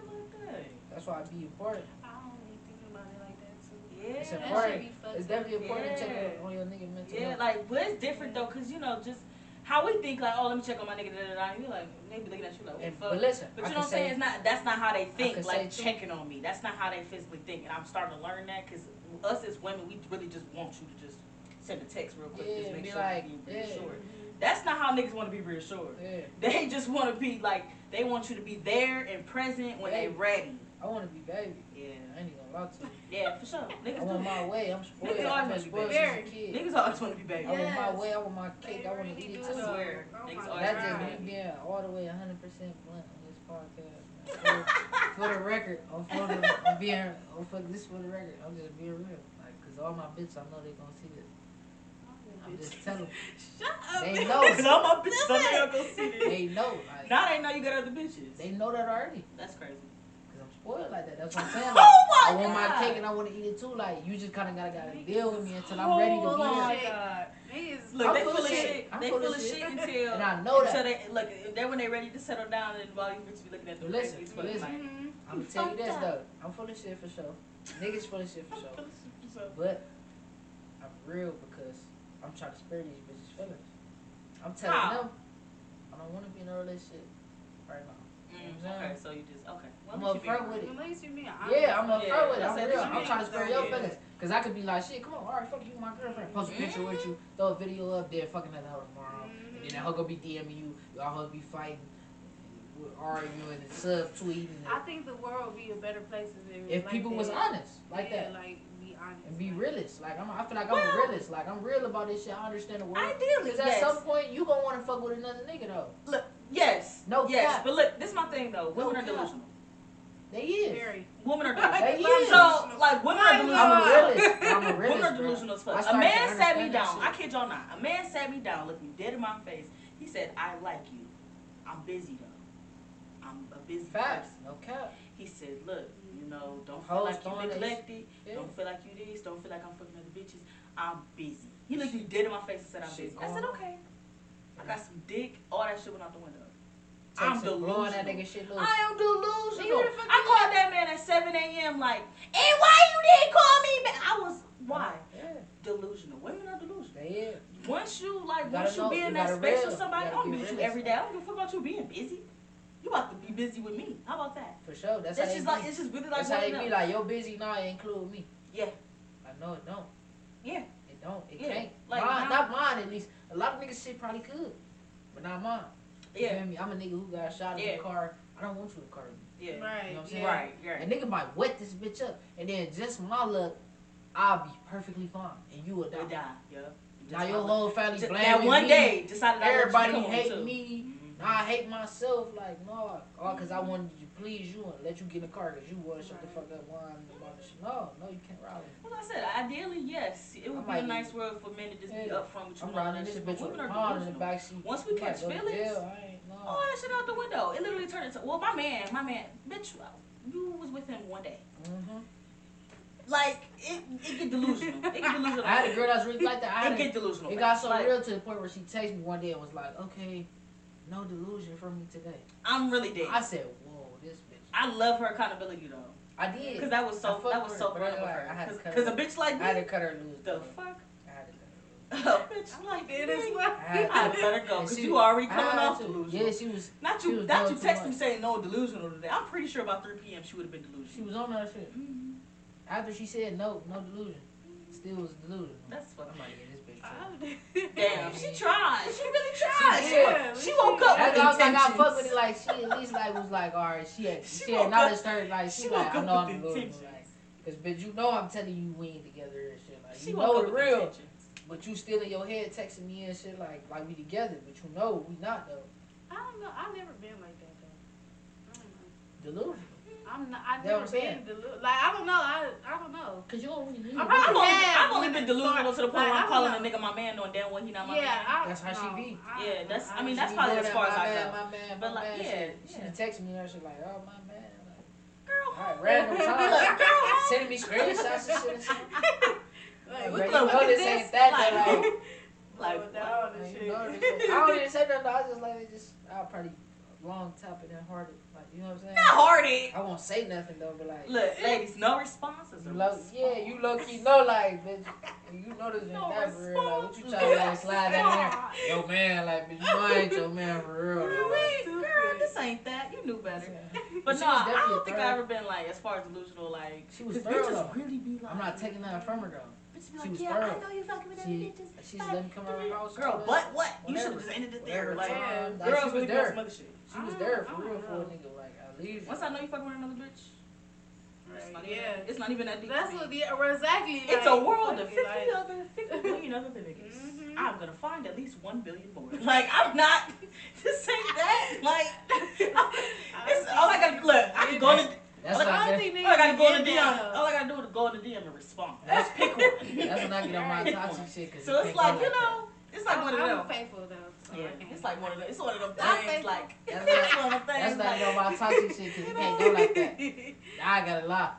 That's why I be important. I don't even think about it like that, too. Yeah, it's important. It's definitely important to check on your nigga mental health. Yeah, like, well, it's different, though, because, you know, just... How we think like, oh, let me check on my nigga, da-da-da, and you like, they be looking at you like, what the fuck? But listen, but you know what I'm saying? It's not, that's not how they think, like, checking on me. That's not how they physically think, and I'm starting to learn that, because us as women, we really just want you to just send a text real quick, just make sure like, you're reassured. That's not how niggas want to be reassured. Yeah. They just want to be, like, they want you to be there and present when they're ready. I want to be baby. Yeah. I ain't gonna lie to you. Yeah, for sure. Niggas want my way. I'm spoiled. Niggas always want to be baby. Niggas always want to be baby. I want my way. I want my cake. I want to eat it too. Swear. Niggas always want me being all the way 100% blunt on this podcast. For the record, for the record, I'm just being real. Like, cause all my bitches, I know they gonna see this. I'm just telling them. Shut up. They know. Cause all my bitches, I know they gonna see this. They know. Like, now they know you got other bitches. They know that already. That's crazy. Spoiled like that. That's what I'm saying. Like, oh my God. I want my cake and I want to eat it too. Like you just kind of gotta deal with me until I'm ready to be. Look, they full of shit. They full of shit until and I know that. They, look, then when they ready to settle down, and while you bitch be looking at them. Listen. Like, I'm telling you this though. I'm full of shit for sure. Niggas full of shit for sure. But I'm real because I'm trying to spare these bitches' feelings. I'm telling them I don't want to be in a relationship right now. Okay, so you just I'm upfront with it. Yeah, I'm upfront with it. I'm real. I'm trying to spare your feelings, cause I could be like, shit, come on, alright, fuck you, my girlfriend. Post a picture with you, throw a video up there, fucking another hour tomorrow, and then that hoe gonna be DMing you, y'all hoe be fighting, arguing, and sub-tweeting. I think the world would be a better place if people was honest like that. Honest, and be realist. Like I feel like I'm a realist. Like I'm real about this shit. I understand the world. Ideally, because at some point you gonna want to fuck with another nigga though. Look, yes, but look, this is my thing though. Women are delusional. They is. Very. Women are delusional. They is. So like women are delusional. I'm a realist. Women are delusional as fuck. A man sat me down. I kid y'all not. A man sat me down, looked me dead in my face. He said, "I like you. I'm busy though. I'm a busy person." No cap. He said, "Look." You know, don't feel like you neglected. Don't feel like you this. Don't feel like I'm fucking other bitches. I'm busy. He looked me dead in my face and said I'm busy. I said okay. I got some dick. All that shit went out the window. I'm delusional. I am delusional. I called that man at 7 a.m. like, hey, why you didn't call me back? I was delusional. Women are delusional. Once you be in that space with somebody, I don't miss you every day. I don't give a fuck about you being busy. You about to be busy with me. How about that? For sure. That's just like, it's just really like, that's how they be like, you're busy now, it include me. Yeah. I know it don't. Yeah. It don't. It can't. Like, not mine, at least. A lot of niggas shit probably could, but not mine. You feel me? I'm a nigga who got shot in the car. I don't want you to car me. Yeah. Right. You know what I'm saying? Right. Right. A nigga might wet this bitch up, and then just my luck, I'll be perfectly fine, and you will die. Yeah. Now your whole family blaming me. That one day, decided I everybody hate me. I hate myself, like, no, all because I wanted to please you and let you get in the car because you would shut the fuck up. No, you can't ride with me. Well, I said, ideally, yes, it would be a nice world for men to just be upfront with you. I'm riding this bitch with mom in the backseat. Once we catch feelings, all that shit out the window. It literally turned into, well, my man, bitch, you was with him one day. Mm-hmm. Like, it get delusional. It get delusional. I had a girl that was really like that. It get delusional. It got so real to the point where she texted me one day and was like, okay, no delusion from me today. I'm really dead. I said, whoa, this bitch. I love her accountability, though. I did. Because that was so fun with her. Because a bitch like this. I had to cut her loose. The fuck? I had to cut her loose. A bitch like this. I had to let her go. Because you already coming off delusional. Yeah, she was. Not you texting saying no delusional today. I'm pretty sure by 3 p.m. she would have been delusional. She was on that shit. After she said no delusion, still was delusion. That's what I'm gonna get this bitch. Damn, she tried. She really tried. She woke up with intentions. I fuck with it. Like she at least like was like, all right, she had acknowledged her. Like she like, I know I'm delusional. Like, cause bitch, you know I'm telling you we ain't together and shit. Like she you know it real, but you still in your head texting me and shit like we together, but you know we not though. I don't know. I've never been like that though. I don't know. Delusion. I've never been delusional. Like, I don't know. I don't know. Because you don't really know. I've only been delusional to the point where I'm calling a nigga my man, knowing damn well he not my man. That's how she be. Yeah, that's, I mean, that's probably as far as I go. But, like, yeah. She text me and she's like, oh, my man. Girl, home. Random times. Sending me screenshots and shit. Like, we know this ain't that. Like, I don't even say nothing. I was just like, I'll probably long topic and hearted. You know what I'm saying? Not hardy. I won't say nothing though, but like, look, ladies, no responses. Yeah, you low key know, like, bitch, you know this ain't that for real. Like, what you trying to like slide down there? Yo, man, like, bitch, you ain't your man for real. Girl, this ain't that. You knew better. Yeah. But no, I don't think I've ever been like as far as delusional. Like, she was thorough. Really be like, I'm not taking nothing from her though. Like, yeah, I know you fucking with other bitches. She just let me come around the house. Girl, but what? You should have just ended it there. Like, girls really doing some other shit. She was there for real for a nigga. Like, I leave. Once I know you fucking with another bitch, it's not even that deep. That's what exactly. It's a world of 50 billion other niggas. I'm gonna find at least 1 billion more. Like, I'm not. This ain't that. Like, it's all I gotta look. I can go to. Like, I gotta go to DM. All I gotta do is go to DM and respond. Let's pick one. That's when I get on my toxic shit. Cause so it's like, you know, it's like one of them. I'm faithful though. Yeah, it's like one of them. It's one of them things. Like, that's one of them things. That's not like, on my toxic shit because you can't go like that. Now I gotta lie.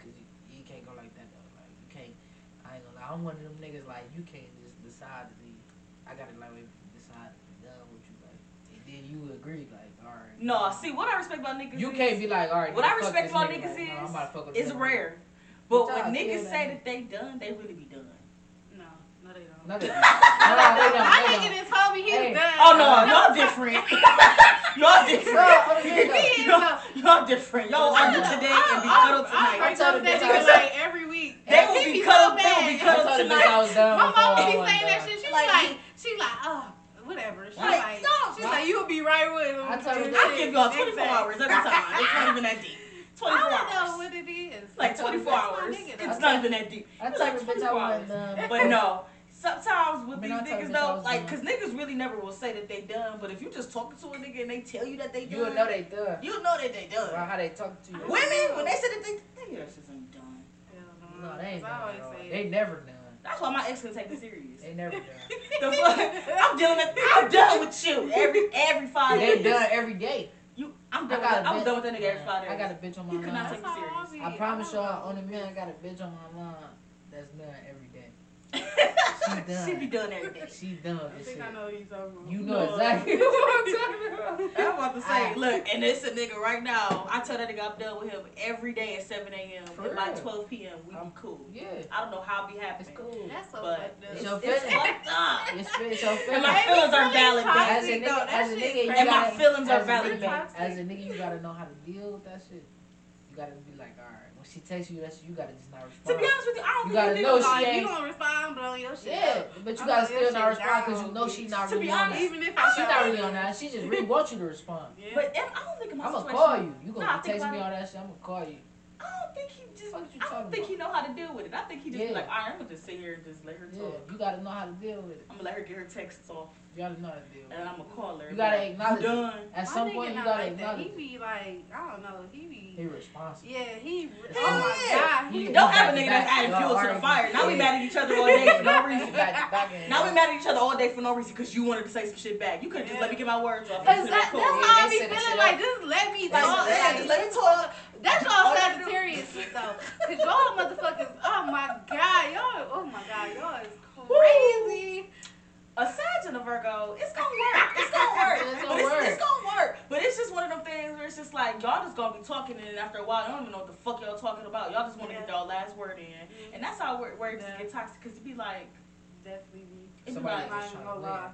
Cause you can't go like that though. Like, you can't. I ain't gonna lie. I'm one of them niggas. Like, you can't just decide to leave. I gotta like decide to be done with you. Like, and then you agree. Like. Right. No, see, what I respect about niggas you is... You can't be like, all right, what I respect about niggas is... It's rare. But when niggas say that they done, they really be done. No, they don't. No, they don't. I think it is homie, he's done. Oh, no, y'all different. Y'all different. Y'all different. Y'all argue today and be cuddled tonight. I told that nigga like every week. They will be cuddled tonight. My mama be saying that shit. She's like, oh... Whatever. She's like, you'll be right with him. I give y'all 24 hours every time. It's not even that deep. 24 hours. I don't know what it is. Like 24 hours. It's not even that deep. It's like 24 hours. But no. Sometimes with these niggas though, like, cause niggas really never will say that they done, but if you just talking to a nigga and they tell you that they done, you'll know they done. You'll know that they done. About how they talk to you. Women, when they say that they that shit ain't done. No, they ain't done. They never done. That's why my ex can take me serious. They never done. The fuck? I'm done with you every 5 days. They done every day. I'm done with that nigga every 5 days. I got a bitch on my line. You cannot take me serious. I promise y'all, on the man, I got a bitch on my line that's done every day. She done. She be done every day. She done. I think I know what you're talking about. You know exactly what I'm talking about. I'm about to say, look, and it's a nigga right now. I tell that nigga I'm done with him every day at 7 a.m. and by 12 p.m. we be cool. Yeah. I don't know how it be happening. It's cool. That's so fucked up. It's fucked up. It's your feelings. And my feelings are valid. As a nigga, you gotta know how to deal with that shit. You gotta be like, all right. When she texts you, that's you gotta just not respond. To be honest with you, I don't think you gotta know she ain't. You don't respond, but on your shit. Yeah, but you gotta still not respond because you know she not really on that. To be honest, even if she not really on that, she just really wants you to respond. Yeah. But I don't think I'm gonna call you. You gonna text me all that shit? I'm gonna call you. I don't think he just. I don't think he know how to deal with it. I think he just be like, all right, I'm gonna just sit here and just let her talk. Yeah, you gotta know how to deal with it. I'm gonna let her get her texts off. You gotta know how to deal with it. And I'm gonna call her. You gotta acknowledge it. At some point, you gotta acknowledge it. He be like, I don't know, he be. He responsible. Yeah, he. Oh my God. Don't have a nigga that's adding fuel to the fire. Now we mad at each other all day for no reason. Now we mad at each other all day for no reason because you wanted to say some shit back. You could've just let me get my words off. That's how I be feeling like, just let me talk. That's all Sagittarius though. Cause y'all motherfuckers, oh my God, y'all, oh my God, y'all is crazy. A Sag and a Virgo, it's gonna work. It's gonna work. It's gonna work. But it's just one of them things where it's just like y'all just gonna be talking, and after a while, I don't even know what the fuck y'all talking about. Y'all just want to get y'all last word in, and that's how words get toxic. Cause it be like, definitely be somebody just trying to lie.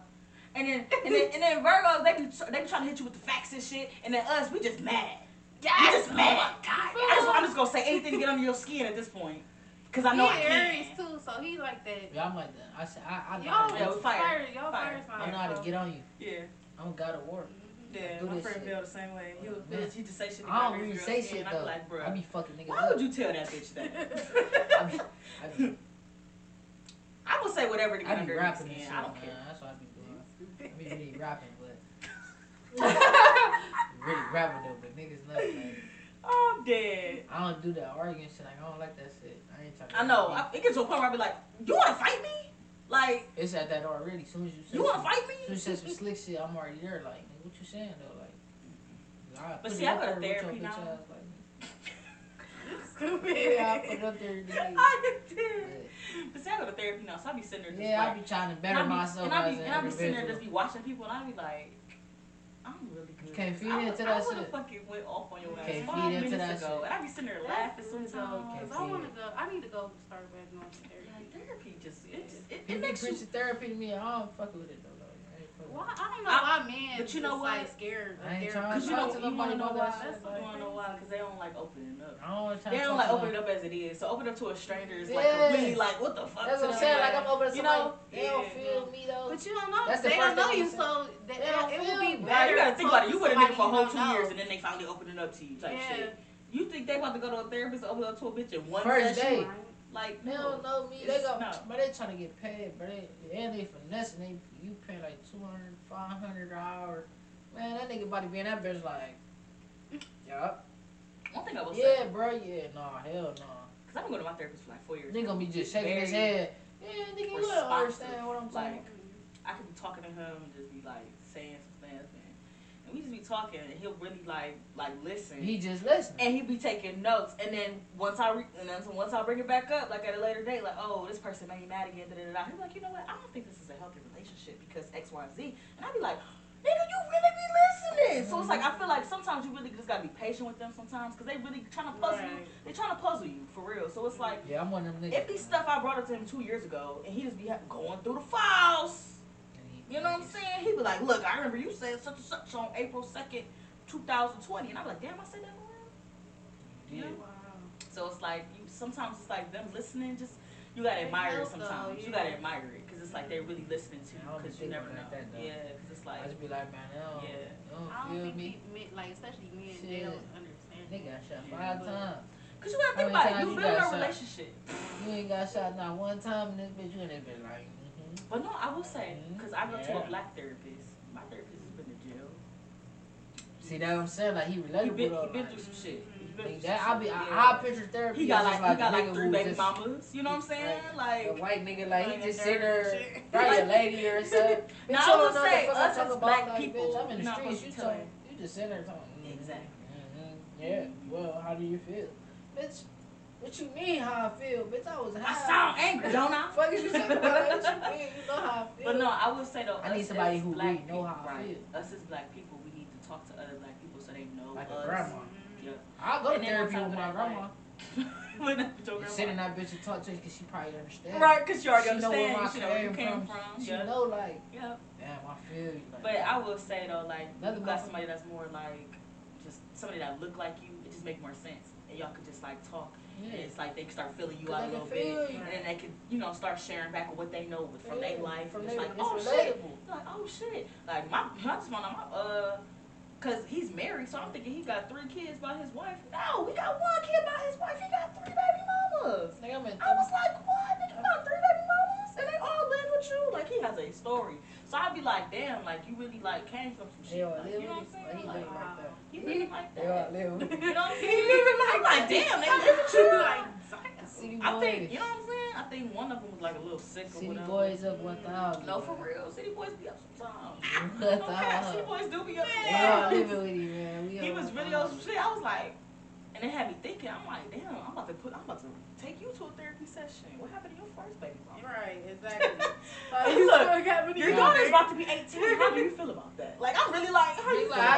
And then Virgos, they be trying to hit you with the facts and shit, and then us, we just mad. Yes. Just mad. Oh God. I'm just gonna say anything to get under your skin at this point, cause I know I can. He Aries too, so he like that. Yeah, I'm like that. I know how to get on you. Yeah. I'm God of War. Yeah, my friend Bill the same way. He just say shit. I don't even say shit though. Like, bro, I be fucking niggas. Why would you tell that bitch that? I will say whatever to get under your skin. I don't care. That's what I be doing. I be really rapping, but. Really rapping though, but niggas love like, I'm dead. I don't do that arguing shit. Like, I don't like that shit. I ain't talking. I know. It gets to a point where I be like, you want to fight me? Like, it's at that already. As soon as you say, you want to fight me? As soon as you say some slick shit, I'm already there. Like, what you saying though? Like, I but see, I go to therapy now. Stupid. Yeah, I put up there. I did. But see, I go to therapy now, so I be sitting there. Just I be trying to better myself. And I be sitting there just be watching people, and I be like, I'm really good. Can't feed into that shit. I would've fucking went off on your ass. Can't feed into that shit. And I be sitting there laughing sometimes. I want to go. I need to go start back on therapy. Like, therapy just it makes you. Therapy to me, I don't fuck with it though. Why? I don't know why, man. But you know why? Like, scared. I ain't trying to talk to nobody about that shit. That's what I know why, because they don't like opening up. They don't like opening up as it is. So open up to a stranger is like completely like, what the fuck? That's what I'm saying. Like, I'm opening up to somebody. They don't feel me though. But you don't know. They don't know you, so it would be better. You gotta think about it. You would have been for a whole 2 years, and then they finally opening up to you type shit. You think they about to go to a therapist and open up to a bitch in one session? Like, they don't know me. They go, but they trying to get paid, but they finessing. You pay like $200, $500 an hour. Man, that nigga about to be in that bitch like, yup. One thing I will say. Yeah, bro. Yeah, nah, hell nah. Cause I've been going to my therapist for like 4 years. Nigga gonna be just shaking his head. Yeah, nigga, you don't understand what I'm saying. Like, I could be talking to him and just be like saying some things, and we just be talking, and he'll really like listen. He just listen. And he be taking notes, and then once I bring it back up, like at a later date, like, oh, this person made me mad again. He be like, you know what? I don't think this is a healthy relationship because X, Y, and Z. And I be like, nigga, you really be listening. So it's like, I feel like sometimes you really just gotta be patient with them sometimes, cause they really trying to puzzle you. They trying to puzzle you for real. So it's like, yeah, I'm one of them niggas. It'd be stuff I brought up to him 2 years ago, and he just be going through the files. You know what I'm saying? He be like, look, I remember you said such and such on April 2nd, 2020. And I'm like, damn, I said that for real? You know? Wow. So it's like, sometimes it's like them listening, just, you gotta admire it sometimes. You gotta admire it. Cause it's like they're really listening to you. Cause you never know. Like that, cause it's like. I just be like, man, I don't think like, especially men, they don't understand. They got shot 5 times. Cause you gotta think about it. You build a relationship. You ain't got shot not one time in this bitch. You ain't that bitch like. But no, I will say, because I go to a black therapist. My therapist has been to jail. See, that's what I'm saying. Like, he relatable. He been through some shit. I picture therapy. He got like 3 baby mamas. You know what I'm saying? Like a white nigga, like he just sit there, probably a lady or something. Now I will say, us as black people, I'm in the streets. You just sit there talking. Exactly. Yeah. Well, how do you feel, bitch? What you mean how I feel? Bitch, I was high. I sound angry, don't I? Fuck you talking about? What you mean? You know how I feel. But no, I would say though, I need somebody who really know how I feel. Us as black people, we need to talk to other black people so they know like us. Like a grandma. Yeah. I'll go to therapy with my grandma. Sitting that bitch and talk to her because she probably understands. Right, because she already understands. She know where you came from. She know like, damn, I feel you. Like, but I will say though, like, you got somebody that's more like, just somebody that look like you, it just make more sense. And y'all could just like talk. Yeah. And it's like they can start feeling you out a little bit, and then they can, you know, start sharing back what they know from their life. It's like, oh shit, like my Because he's married, so I'm thinking he got 3 kids by his wife. No, we got 1 kid by his wife. He got 3 baby mamas. I was like, what? Nigga, you got 3 baby mamas? And they all live with you? Like, he has a story. So I'd be like, damn, like, you really, like, came from some shit. Like, you know what I'm saying? He living like that. He living like that. You know what I'm saying? He living like that. I'm like, damn, they live with you. Like, I think, you know what I'm saying? I think one of them was, like, a little sick or whatever. City boys up 1,000. No, for real. City boys be up sometimes. Okay, city boys do be up sometimes. He was really on some shit. I was like, and it had me thinking, I'm like, damn, I'm about to take you to a therapy session. What happened to your first baby mama? Right, exactly. Look, your daughter's about to be 18. How do you feel about that? Like, I'm really like, how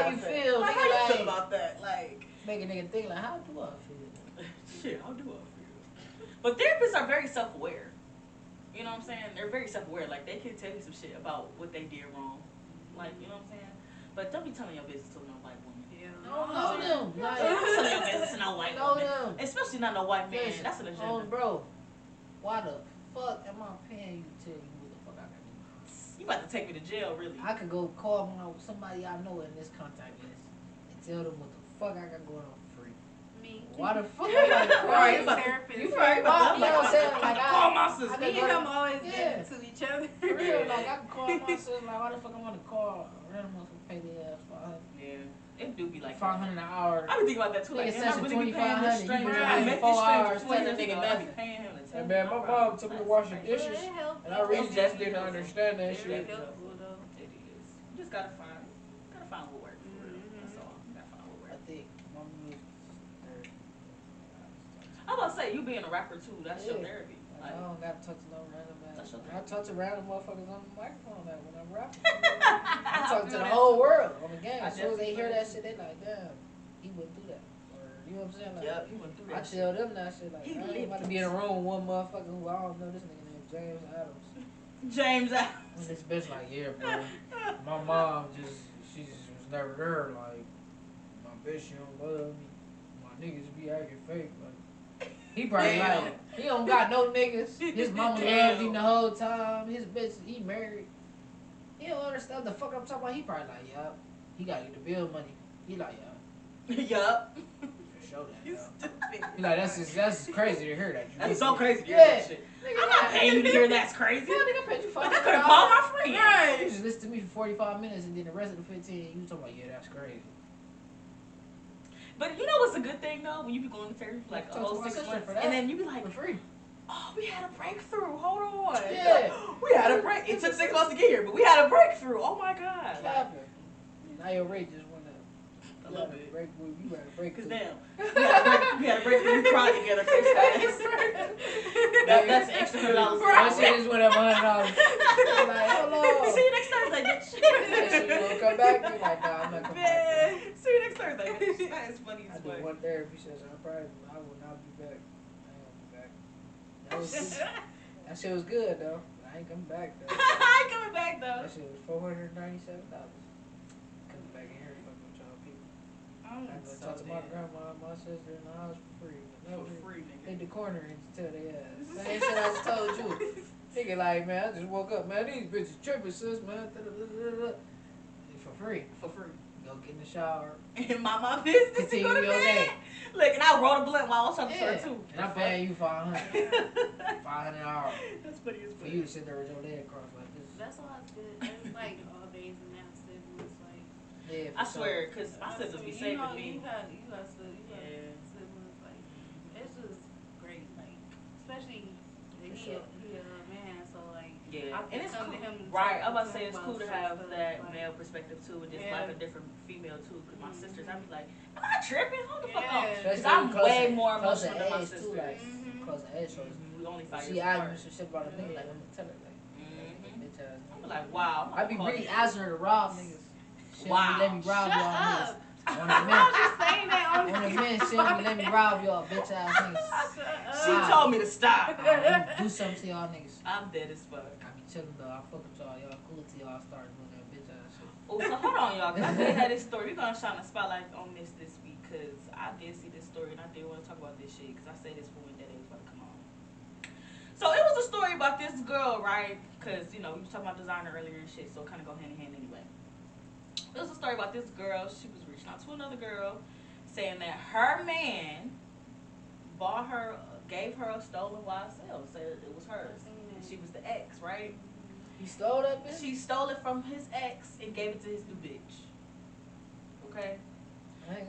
do you feel? Like, how do you feel about that? Like, make a nigga think, like, how do I feel? Shit, how do I feel? But therapists are very self-aware. You know what I'm saying? They're very self-aware. Like, they can tell you some shit about what they did wrong. Like, you know what I'm saying? But don't be telling your business to no white woman. Yeah. No, no. Don't tell your business to no white woman. No. Especially not no white man. Listen, that's an agenda. Oh, bro. Why the fuck am I paying you to tell you what the fuck I can do? You about to take me to jail, really. I could go call somebody I know in this contact list and tell them what the fuck I got going on. Why the fuck? Right, you probably call my sister. Me and him always get to each other. For real, like I can call my sister. Like, why the fuck I want to call random ones who pay their ass $500? Yeah, it do be like $500 an hour. I be thinking about that too. Like, am I really be paying this stranger? I met this stranger for $20. I be paying him. And man, my mom took me to wash the dishes, and I really just didn't understand that shit. It is. You just gotta find what works. That's all. Gotta find what works. I think. I was about to say, you being a rapper too, that's your therapy. Like, I don't got to talk to no random man. I talk to random motherfuckers on the microphone like when I'm rapping. I talk to the whole world on the game. As soon as they hear that shit, they like, damn, he wouldn't do that. You know what I'm saying? Like, yep, he wouldn't do that. I tell them that shit like, I ain't about to be in a room with one motherfucker who I don't know. This nigga named James Adams. James Adams. This bitch like, yeah, bro. My mom she just was never there. Like, my bitch, she don't love me. My niggas be acting fake. Like, he probably like, he don't got no niggas. His mama loved him the whole time. His bitch, he married. He don't understand the fuck I'm talking about. He probably like, yup. He got you the bill money. He like, yup. Yup. For sure that, you stupid. He like, that's crazy to hear that. That's so crazy to hear that shit. Nigga, I'm not paying you to hear that's crazy. No, nigga, I paid you $5. I could have called my friend. Right. You just listened to me for 45 minutes and then the rest of the 15, you talking about, yeah, that's crazy. But you know what's a good thing though? When you be going to therapy for like a whole 6 months, and then you be like, oh, we had a breakthrough. Hold on. Yeah. We had a break. It took 6 months to get here, but we had a breakthrough. Oh my God. Now your rate just went up. I love it. Breakthrough. You had a breakthrough. Damn. We had a breakthrough. We cried together. That's extra $100. That shit just went up $100. Like, hello. See you next Thursday, bitch. You won't come back. You're like, nah, I'm not coming back. See you next Thursday. That is funny as fuck. I did one therapy session. I will not be back. I ain't gonna be back. That shit was good though. I ain't coming back though. I ain't coming back though. That shit was $497. Coming back in here and fucking with y'all people. I'm gonna talk to my grandma, my sister, and I was for free. For free, nigga. In the corner and just tell their ass. Same shit I just told you. Nigga, like, man, I just woke up, man. These bitches tripping, sis, man. For free. For free. Go get in the shower. And mind my business. Continue your day. Look, and I rolled a blunt while I was talking to her, too. And I'm paying you $500. $500. That's pretty as fuck. For you to sit there with your leg crossed like this. That's all I did. It was like all days and naps. It was like. Yeah, I swear, because my sister be saving me. You got siblings. Like, it's just great. Like, especially if he a man, so like. Yeah, and it's cool. Right, I'm about to say it's cool to have that male perspective too, and just like a different female too. Because my sisters, I'd be like, am I tripping? Hold the fuck on. Because I'm way more emotional than my sisters. Close the edge, so we only 5 years apart. She asked me some shit about a nigga, like, I'm gonna tell her, like, I'm like, wow. I be really asking her to rob niggas. Wow. Let me rob y'all niggas. On the men, she don't be letting me rob y'all bitch ass niggas. She told me to stop. Do something to y'all niggas. I'm dead as fuck. I be chilling though. I fuck with y'all. Y'all cool till y'all start doing that bitch ass shit. Oh, so hold on, y'all. I did have this story. We're gonna shine a spotlight on this week because I did see this story and I did want to talk about this shit because I said this woman that it was about to come on. So it was a story about this girl, right? Because you know we were talking about designer earlier and shit, so it kind of go hand in hand anyway. It There was a story about this girl. She was reaching out to another girl, saying that her man bought her, gave her a stolen YSL. Said it was hers. And she was the ex, right? He stole that bitch? She stole it from his ex and gave it to his new bitch. Okay?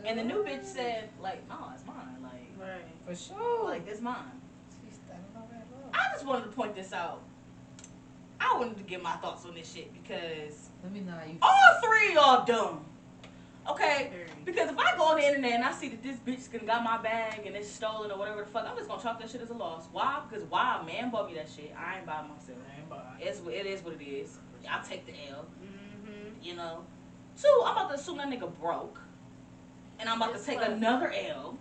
And the new bitch said, like, no, it's mine. Like, right. For sure. Like, it's mine. She's I just wanted to point this out. I wanted to get my thoughts on this shit because let me know how you all three of y'all dumb. Okay? Because if I go on the internet and I see that this bitch gonna got my bag and it's stolen or whatever the fuck, I'm just gonna chalk that shit as a loss. Why? Because why a man bought me that shit, I ain't buy myself. I ain't buy it. It is what it is. I'll take the L. Mm-hmm. You know? Two, I'm about to assume that nigga broke. And I'm about to take another L.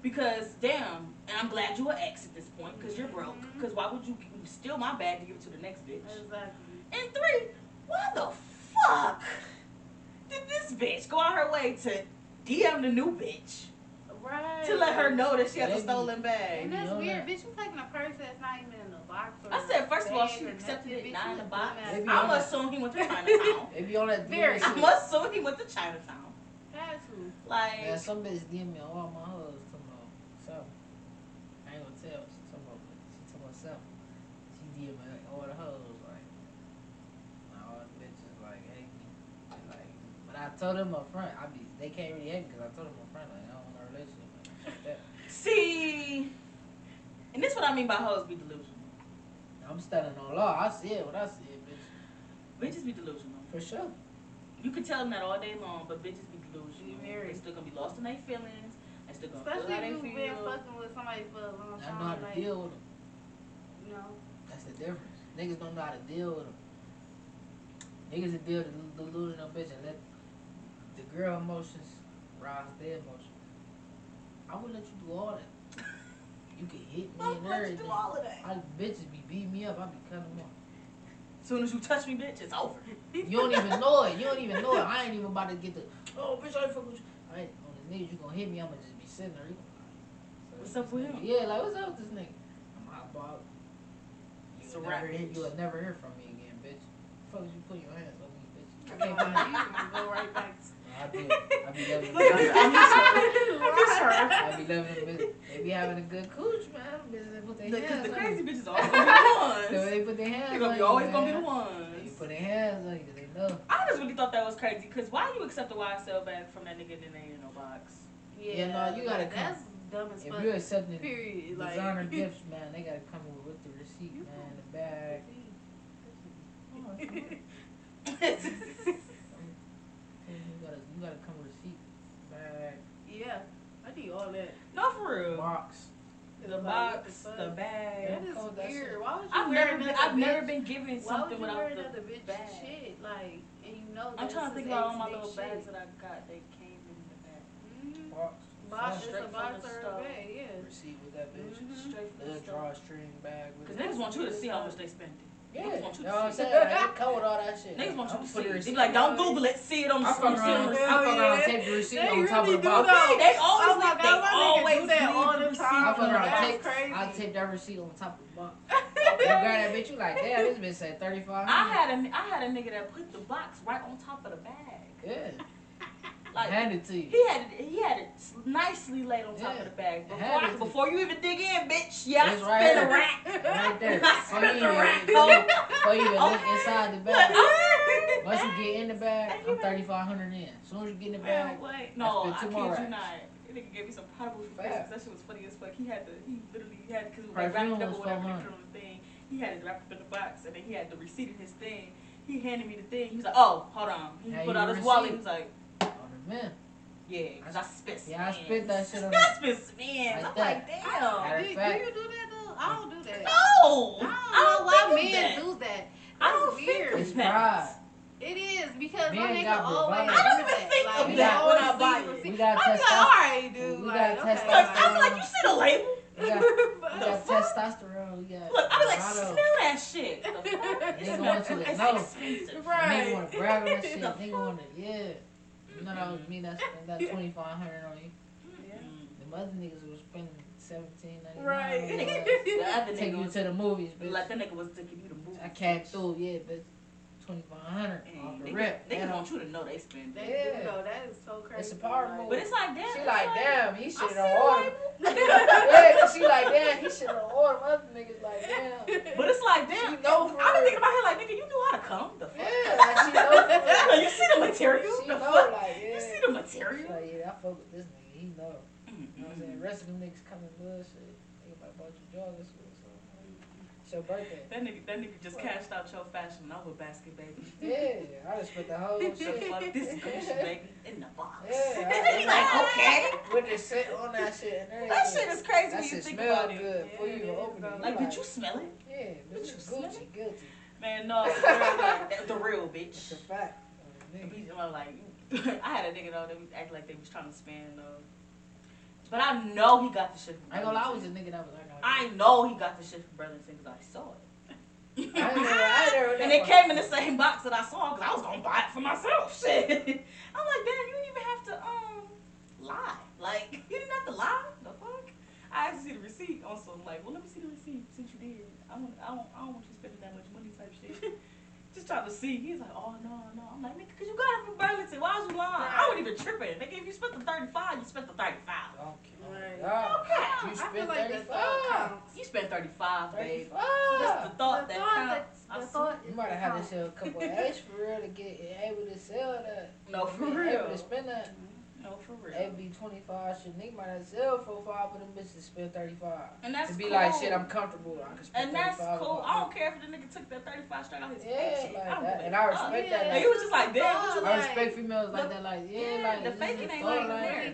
Because, damn, and I'm glad you were ex at this point because you're broke. Because why would you steal my bag to give it to the next bitch? Exactly. And three, why the fuck did this bitch go out her way to DM the new bitch? Right. To let her know that she has a stolen bag. And that's weird. Bitch, you taking a purse that's not even in the box. I said, first of all, she accepted it not in the box. I must assume he went to Chinatown. I must assume he went to Chinatown. That's who. Like. Yeah, some bitch DM me all my hugs. I ain't gonna tell. She told herself. She did like all the hoes, like all the bitches, like hate me. Like, but I told them up front. They can't really hate me because I told them up front. Like I don't want a relationship. Like that. See, and this is what I mean by hoes be delusional. I'm standing on law. I said what I said, bitch. Bitches be delusional for sure. You could tell them that all day long, but bitches be delusional. They're still gonna be lost in their feelings. Especially if you've been fucking with somebody for a long time. I know how to deal with them. You know? That's the difference. Niggas don't know how to deal with them. Niggas will deal with the delusional bitch and let the girl emotions rise their emotions. I would let you do all that. You can hit me and everything. Bitches be beating me up. I be cutting them off. As soon as you touch me, bitch, it's over. You don't even know it. You don't even know it. I ain't even about to get the, oh, bitch, I ain't fucking with you. I ain't, on the niggas, you gonna hit me, I'm gonna just be sitting there. What's up with him? Yeah, like, what's up with this nigga? I'm hot ball. You'll never hear from me again, bitch. The fuck you put your hands on me, bitch? I can't find you. You go right back. I do. I be loving the bitch. I be loving the bitch. They be having a good cooch, man. They put their hands on you. The crazy bitches always gonna be the ones. So they put their hands on you. They're always gonna be the ones. They put their hands on you because they love. I just really thought that was crazy because why you accept the YSL bag from that nigga and then they ain't no box? Yeah, no, you gotta come. That's dumb as fuck. If you're accepting designer gifts, man, they gotta come with the receipt, man, the bag. You gotta come with a receipt, bag. Yeah, I need all that. No, for real. Box. The box, the bag. That is weird. Why would you I've never been given something without the bitch bag. Shit, like, and you know. I'm trying to think about all my little bags that I got. They came in the bag. Box. Box is a box or a bag. Yeah. Receipt with that bitch. Straight from the drawstring bag. Because niggas want you to see how much they spend. Yeah, you know what I'm saying? Like, come with all that shit. Niggas want you to see it. They be like, don't Google it. See it on the receipt. I fuck around tape the receipt on top of the box. They always like, they always do that all the time. I fuck around tape. I tape that receipt on top of the box. You grab that bitch, you like, damn, this bitch said 35. I had a nigga that put the box right on top of the bag. Good. Like, hand it to you. He had it nicely laid on top of the bag. Before you even dig in, bitch, it's right spin a rack. Right there. Before you even look inside the bag. Once you get in the bag, I'm 3,500 in. As soon as you get in the bag, I kid you not. That nigga gave me some potable for Christmas. That shit was funny as fuck. He literally had, because it was like wrapped up or whatever, the thing. He had it wrapped up in the box, and then he had the receipt in his thing. He handed me the thing. He was like, oh, hold on. He put out his wallet. He was like, man. Yeah, because I spit spins. Yeah, I spit that shit on you. I spit spins. I'm like, damn. Do you do that, though? I don't do that. No. I don't know why men do that. I don't weird. It's pride. It is, because my nigga always do that. I don't even think of that when I buy it. I'm like, all right, dude. I'm like, you see the label? We got testosterone. Look, I be like, smell that shit. Nigga want to let go. Nigga want to grab that shit. Nigga want to, No, that was me. That's 2,500 on you. Yeah. The other niggas was spending $17.99. Right. The other nigga was taking you to the movies, bitch. Like that nigga was taking you to movies. I came through, yeah, bitch. $2,500 off the rip. They want you to know they spend it. They do know. That is so crazy. It's a power move. But it's like that. She like, damn, he should have ordered. Yeah, she like, damn, he should have ordered. Other niggas like, damn. But it's like, damn. She know for I been thinking about her like, nigga, you knew how to come. The fuck? Yeah, like she know. You see the material? She know, like, yeah. You see the material? Like, yeah, I fuck with this nigga. He know. You know what I'm saying? The rest of them niggas coming bullshit. Everybody bought you drugs. It's your birthday. That nigga just cashed out your Fashion Nova basket, baby. Yeah, I just put the whole shit. Fuck this Gucci, baby, in the box. Yeah, he like, okay. With the scent on that shit and everything. That shit is crazy when you think about it. Good. Yeah, you open it. Like, did you smell it? Yeah, did you smell it? Guilty. Man, no, the real bitch. It's a fact. I had a nigga though that was acting like they was trying to spend. But I know he got the shit from Burlington. I ain't gonna lie, I was a nigga that was like, I know he got the shit from Burlington because I saw it. And it came in the same box that I saw because I was gonna buy it for myself. Shit. I'm like, damn, you didn't even have to lie. Like, you didn't have to lie. The fuck? I had to see the receipt on some, like, well, let me see the receipt since you did. I don't want you spending that much money type shit. Just trying to see. He's like, oh, no. I'm like, nigga, because you got it from Burlington. Why was you lying? Right. I wasn't even tripping. Nigga, if you spent the 35, you spent the 35. Okay. Right. Okay. You spent 35. You spent 35, babe. That's the thought that counts. You might have had to sell a couple of H for real to get able to sell that. No, for real. Able to spend that. No, for real. It'd be 25. Shit, nigga might have sell for 5, but them bitches spend 35. And that's cool. To be like, shit, I'm comfortable. I can spend 35. And that's cool. I don't care if the nigga took that 35 straight out his shit. And I respect that. And you was just like, damn. I respect females like that. Like, yeah, like the faking ain't like that.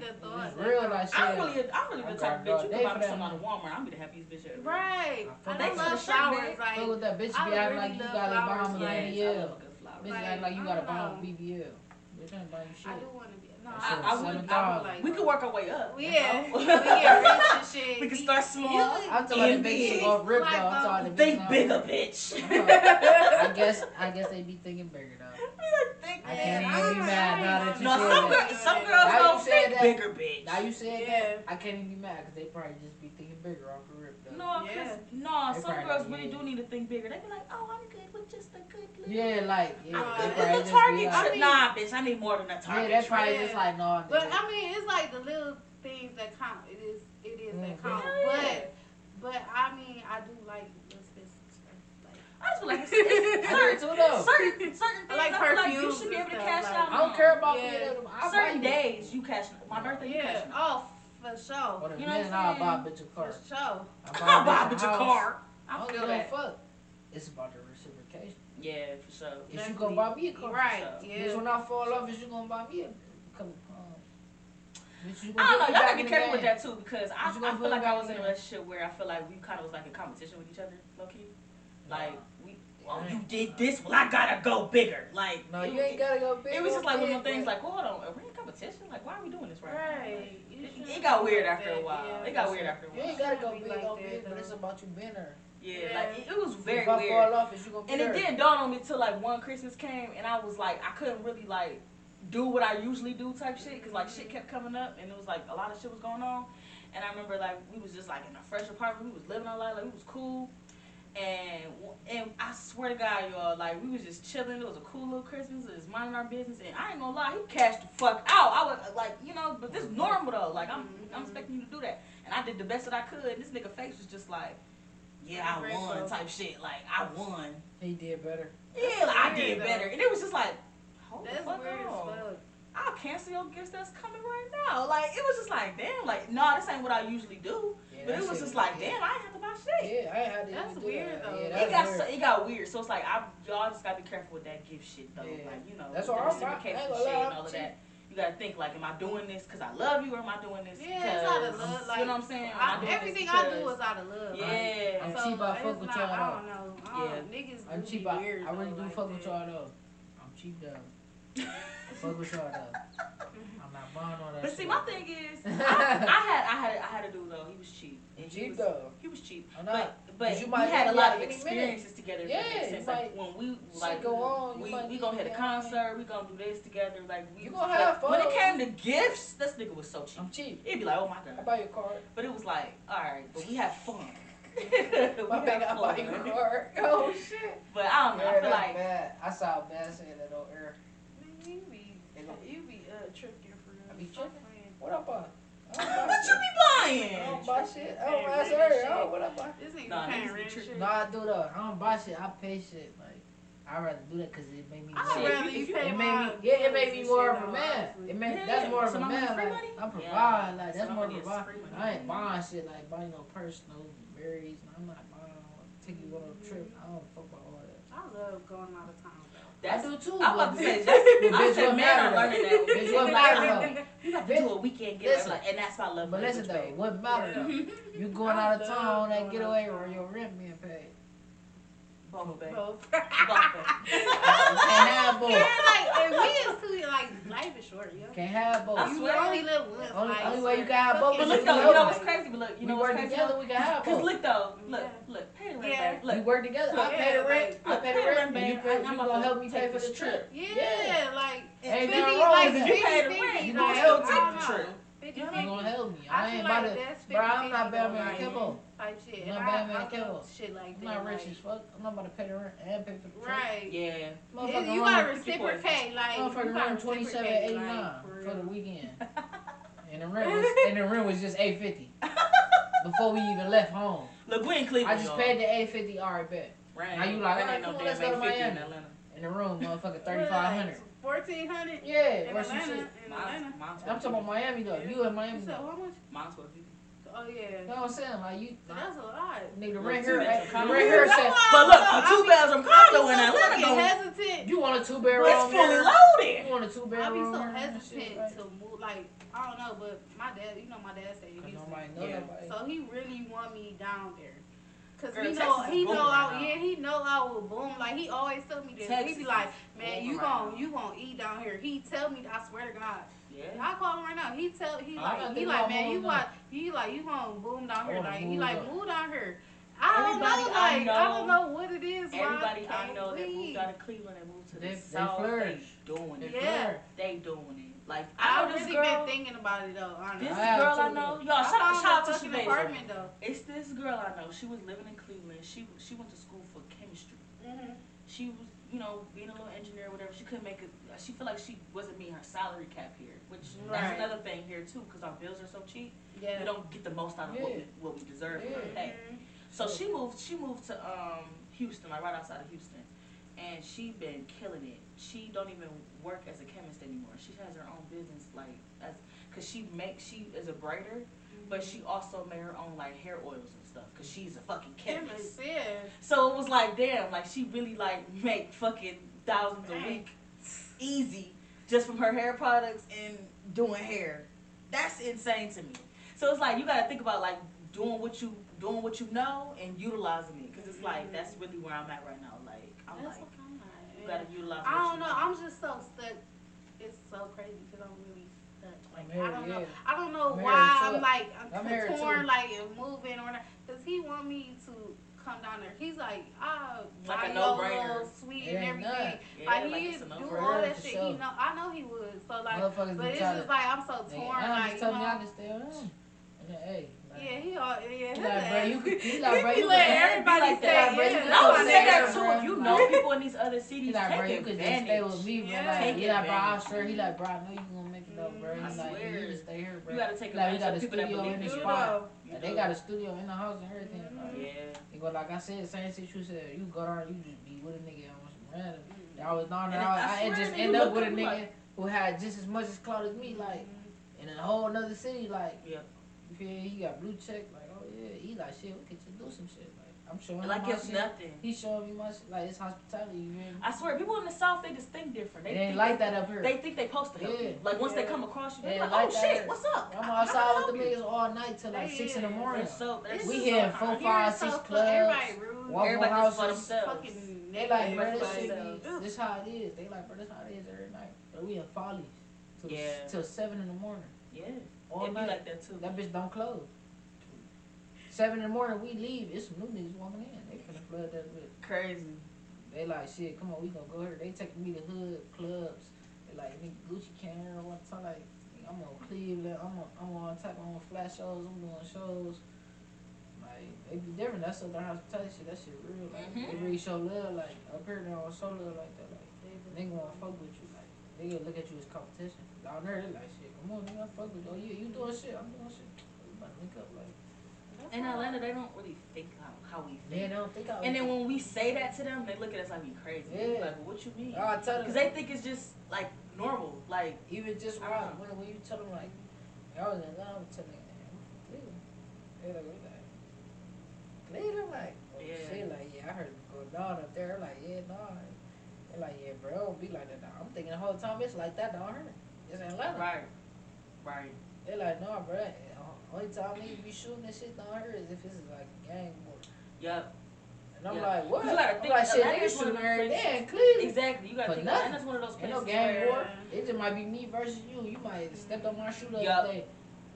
Real like shit. I'm really the type of bitch you can buy me something out of Walmart. I'm gonna have these bitches. Right. I love flowers. Like, look at that bitch be acting like you got a bomb land. Yeah. Bitch act like you got a bomb BBL. Bitch ain't buying shit. I do want to be. No, I would like, we could work our way up. Yeah, we get rich and shit. We can start small. I'm talking big. Think bigger, bitch. I guess they be thinking bigger though. I can't even be mad now that you said that. Some girls don't think bigger, bitch. Now you said that, I can't even be mad because they probably just be thinking bigger off the rip though. No, some girls really do need to think bigger. They be like, oh, I'm good with just a good look. Yeah, like, yeah. The Target, nah, bitch, I need more than that Target. Yeah, that's probably just like, no. But I mean, it's like the little things that count. It is that count. But I mean, I do like. I just feel like certain things. Like perfume. Like you should be able to cash out. I don't care about certain days. You cash my birthday. You cash off for sure. You know what I'm saying? I'll buy a bitch a car. For sure. I'll buy a bitch a car. I don't give a fuck. It's about the reciprocation. Yeah, for sure. If you gonna buy me a car, right? Because when I fall off, is you gonna buy me a couple pounds? I don't know. Y'all gotta be careful with that too, because I feel like I was in a relationship where I feel like we kind of was like in competition with each other, low key. Like, you did this, well, I gotta go bigger. Like, no, you ain't gotta go bigger. It was just like one of those things, like, hold on, are we in competition? Like, why are we doing this right now? Like, it got weird after a while. You ain't gotta go big, but it's about you better. Yeah, like, it was very weird. If I fall off, is you gonna be there? And it didn't dawn on me till, like, one Christmas came, and I was like, I couldn't really, like, do what I usually do type shit, because, like, shit kept coming up, and it was, like, a lot of shit was going on. And I remember, like, we was just, like, in a fresh apartment. We was living our life. Like, we was cool. And I swear to God, y'all, like, we was just chilling. It was a cool little Christmas. It was minding our business. And I ain't gonna lie, he cashed the fuck out. I was like, you know, but this is normal though. Like, I'm expecting you to do that. And I did the best that I could. And this nigga face was just like, yeah, I won type shit. Like, I won. He did better. Yeah, like, I did better. And it was just like, hold the fuck on. I'll cancel your gifts that's coming right now. Like, it was just like, damn, like, no, this ain't what I usually do. But it was just like, damn, I ain't have to buy shit. Yeah, I ain't have to. That's weird though. Yeah, it got weird. So it's like, y'all just gotta be careful with that gift shit though. Yeah. Like, you know, that's what I'm talking about. And all of that. You gotta think, like, am I doing this because I love you, or am I doing this? Yeah, it's out of love. Like, you know what I'm saying? Everything I do is out of love. Yeah. I'm cheap. I fuck with y'all. I don't know. Yeah, niggas. I'm cheap. I really do fuck with y'all though. I'm cheap though. Fuck with y'all though. But see, my thing is, I had a dude though. He was cheap. He was cheap. But we had a lot of experiences together. Yeah, since like when we like go on, we gonna hit a concert. We gonna do this together. Like we gonna have fun. When it came to gifts, this nigga was so cheap. I'm cheap. It'd be like, oh my God. I buy your card. But it was like, all right, but we have fun. My bad. Oh shit. But I don't know. I feel like bad. I saw bad saying that on air. Man, you be tripping for real. I be tripping. What up on? What you be buying? I don't buy shit. I don't buy shit. Oh, what up on? This ain't kind. No, I do though. I don't buy shit. I pay shit. Like I rather do that because it made me. It made me more of a man. That's more of a man. Like I provide. Like that's more of a provide. I ain't buying shit. Like buying no personal. Berries, and I'm not buying. Take you on a trip. I don't fuck about all that. I love going out of town. That's, I do too. I'm about to say, that's a man. I'm learning that. Bitch, what matter though? You got to do a weekend getaway, like, and that's why I love. But listen though, what matter though? You going out of town that getaway or your rent being paid? Both. Can't have both. Life is short, yo. Can't have both. You only live once. Only way you got both. But look though, you know what's crazy? But look, you know what's crazy? We work together. We can have both. Cause look though, look, pay the rent. Yeah. Look, we work together. I pay the rent. I pay the rent. You gonna help me pay for the trip? Yeah, like ain't nothing wrong with that. You pay the rent. You gonna help take the trip? You gonna help me? I ain't about to. Bro, I'm not Batman Kimbo. Type shit. I'm not Batman Kimbo. Shit like that. I'm not rich as fuck. I'm not about to pay the rent and pay for the trip. Right. Yeah. You gotta reciprocate. Like motherfucker rent $27.89 for the weekend, and the rent was just $8.50 before we even left home. Look, we in Cleveland. I just paid the $8.50. All right, bet. Right. Now you like, I ain't no damn $8.50 in Atlanta. In the room, motherfucker, $3,500. $1,400. Yeah, in Atlanta. I'm talking about Miami though. Yeah. You in Miami? You said how much? Mine's $1,250. Oh yeah. You know what I'm saying? Like you. That's a lot. Nigga, right here. But look, a two-bedroom condo in Atlanta. You hesitant. You want a two-bedroom? It's fully loaded. You want a two-bedroom? I be so hesitant to move. Like I don't know, but my dad, you know, my dad stayed in Houston. Yeah. So he really want me down there. Cause girl, he know I will boom. Like he always tell me this. Texas, he be like, man, you gon' eat down here. He tell me, I swear to God. Yeah. I call him right now. He like, man, you gon' boom down here. Like he like move down here. I don't know what it is. Everybody I know that moved out of Cleveland and moved to the South, they doing it. Like I know this girl. Been thinking about it though. Honestly. This girl I know, y'all. Shout out to Jada. Apartment though. It's this girl I know. She was living in Cleveland. She went to school for chemistry. Mm-hmm. She was, you know, being a little engineer or whatever. She couldn't make it. She felt like she wasn't meeting her salary cap here, which that's another thing here too, because our bills are so cheap. Yeah. We don't get the most out of what we deserve for our pay. So she moved to Houston, like right outside of Houston. And she been killing it. She don't even work as a chemist anymore. She has her own business, like, because she is a braider, but she also made her own, like, hair oils and stuff, because she's a fucking chemist. Yeah. So it was like, damn, like, she really, like, make fucking thousands a week easy just from her hair products and doing hair. That's insane to me. So it's like, you got to think about, like, doing what you know and utilizing it, because it's like, that's really where I'm at right now. Like, I don't know. I'm just so stuck. It's so crazy because I'm really stuck. Like I don't know. I don't know why I'm like I'm torn, like moving or not. Cause he want me to come down there. He's like, like a no-brainer, sweet and everything. Yeah, like he do all that shit. He know. I know he would. So like, but it's just like I'm so torn. Like, you know. Hey. Yeah, he let everybody say that. I would say that too. You know, people in these other cities take advantage. You could just stay with me, bro. Like, I'm sure. He like, bro, I know you gonna make it though, bro. He's like, you just stay here, bro. You gotta take advantage of people that believe in the spot. They got a studio in the house and everything. Yeah. They go, like I said, same shit you said. You go down, you just be with a nigga on some random. I was down there, I just end up with a nigga who had just as much as clout as me, like, in a whole another city, like. Yeah. Yeah, he got blue check, like, oh yeah, he like, shit, we can just do some shit, like, I'm showing like him my shit. Like it's nothing. He showing me my shit, like, it's hospitality, you hear me? I swear, people in the South, they just think different. They ain't like that up here. They think they supposed to help you. Like, once they come across you, they're like, oh shit, what's up? I'm outside with the niggas all night till like 6 in the morning. We here in 4, 5, 6 clubs. Everybody house for themselves. They like, bro, this shit is, this how it is. They like, bro, this how it is every night. But we in Follies till 7 in the morning. Yeah. It'd be like that too. That bitch don't close. 7 in the morning, we leave. It's some new niggas walking in. They finna flood that bitch. Crazy. They like, shit, come on, we gonna go here. They taking me to hood clubs. They like, nigga, Gucci came here one time. Like, I'm on Cleveland. I'm on flat shows. I'm doing shows. Like, it be different. That's the hospitality shit. That shit real. Like, they really show love. Like, up here, they don't show love like that. Like, they gonna fuck with you. Like, they gonna look at you as competition. Down there, they like, shit, come on, nigga, fuck with you. Oh, yeah, you doing shit. I'm doing shit. We about to link up, like. In Atlanta, they don't really think how we think. They don't think how we think. And then when we say that to them, they look at us like we crazy. Yeah. Like, what you mean? Because they think it's just, like, normal. Like, even just when you tell them, like, I was in Atlanta, I'm telling them, they're like, I'm like, oh, yeah. Shit, like, yeah, I heard it going down up there. Like, yeah, no. They're like, yeah, bro, it don't be like that. Now. I'm thinking the whole time it's like that down here. It's in Atlanta. Right. Right. They're like, no, bro. Only time they be shooting this shit down here is if it's like gang war. Yep. And I'm like, what? I'm like, shit, niggas shooting every day in Cleveland. Exactly. You gotta think Atlanta's one of those places. Ain't no gang war. It just might be me versus you. You might step on my shoe the other day.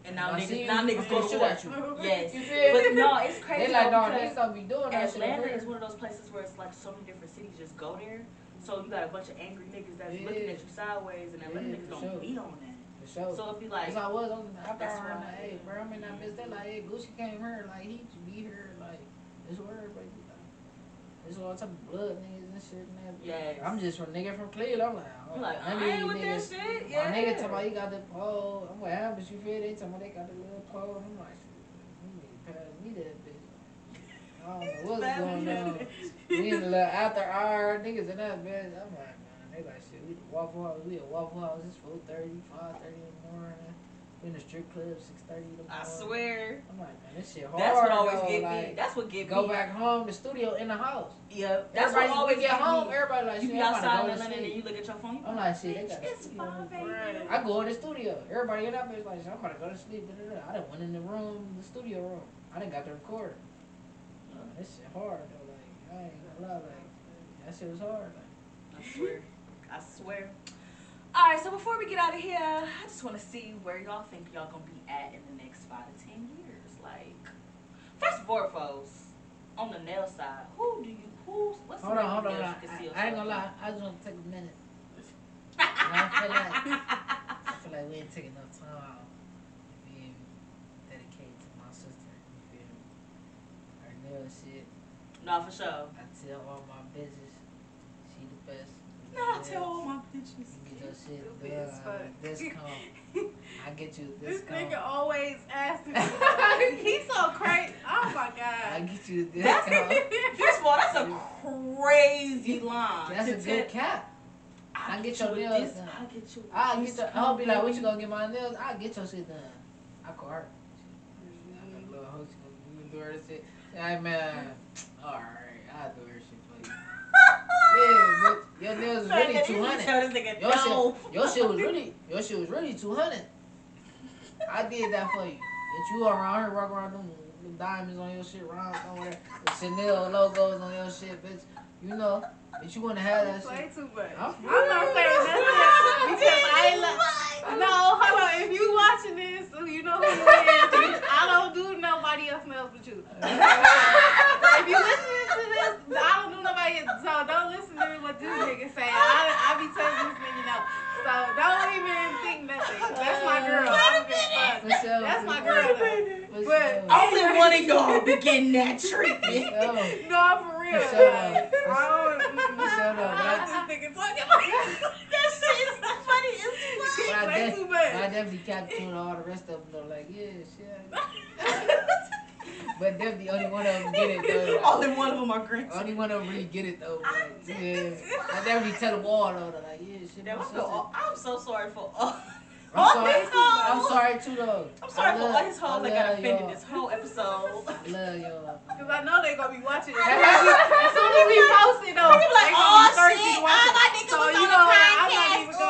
And now niggas go shoot at you. Yes. But no, it's crazy. They like, dog, niggas gonna be doing that shit. Atlanta is one of those places where it's like so many different cities just go there. So you got a bunch of angry niggas that's looking at you sideways, and Atlanta niggas don't be on that. Show. So if you like, I was on the I'm like, hey, bro, I mean, I missed that. Like, hey, Gucci came here, like, he should be here, like, it's word, but it's all type of blood niggas and shit and that. Yeah, I'm just from nigga from Cleveland. I'm like, oh, like I ain't with niggas. That shit. Yeah, my nigga talking about he got the pole. I'm like, how much you feel? They talking about they got the little pole. I'm like, you need to pass me that bitch. I don't know what's going on. We in the little after hour niggas and that bitch. I'm like. They like, shit, we at Waffle House. It's 4:30, 5:30 in the morning. We in the strip club, 6:30 in the morning. I swear. I'm like, man, this shit hard. That's what always get me. That's what get me. Go back home, the studio in the house. Yep. That's what always get home. Everybody like, shit, you be outside and then you look at your phone. I'm like, shit, it's 5:00. I go in the studio. Everybody in that bitch like, shit, I'm about to go to sleep. I done went in the room, the studio room. I done got the recorder. This shit hard though. Like, I ain't gonna lie. Like, that shit was hard. Like, I swear. I swear. All right, so before we get out of here, I just want to see where y'all think y'all going to be at in the next 5 to 10 years. Like, first of all, folks, on the nail side, what's the nail you can see? I ain't going to lie. I just want to take a minute. I feel like we ain't taking enough time being dedicated to my sister. You feel me? Her nail shit. No, for sure. I tell all my bitches she the best. I tell all my bitches. You get your shit discount. I get you this. This nigga always asking me. He's so crazy. Oh my god. I get you this. First of all, that's a crazy line. That's a good cap. I get your nails done. I get you. I'll be like, what you gonna get my nails? I get your shit done. I call her. I got a little hoe. She gonna do her shit. Hey man. All right, I'll do her shit for you. Yeah, bitch. Your nails was really 200. Your shit was really 200. I did that for you. That you around here walking around them diamonds on your shit, rhymes on there, Chanel logos on your shit, bitch. You know, bitch, you wanna have that shit. Too much. I'm not saying nothing because I ain't. No, hold on. If you watching this, you know who you is. I don't do nobody else nails but you. If you listening to this, I don't do nobody else. So don't listen to me what this nigga saying. I be telling this nigga no. So don't even think nothing. That's my girl. That's my girl. But only one of y'all be getting that treatment. No, for real. I just think it's talking about that shit is so funny. It's funny. Like too much. I definitely captured all the rest of them though. Like, yeah, shit. But definitely only one of them get it though. Like, only one of them are great. Only one of them really get it though. Like, yeah. I definitely tell them all though. They're like, yeah, shit. I'm so sorry for all. I'm sorry too though. I'm sorry for all his hoes that got offended this whole episode. I love y'all. Because I know they gonna be watching it. As soon as we post it though, they like, oh shit, all my niggas was on the podcast. I'm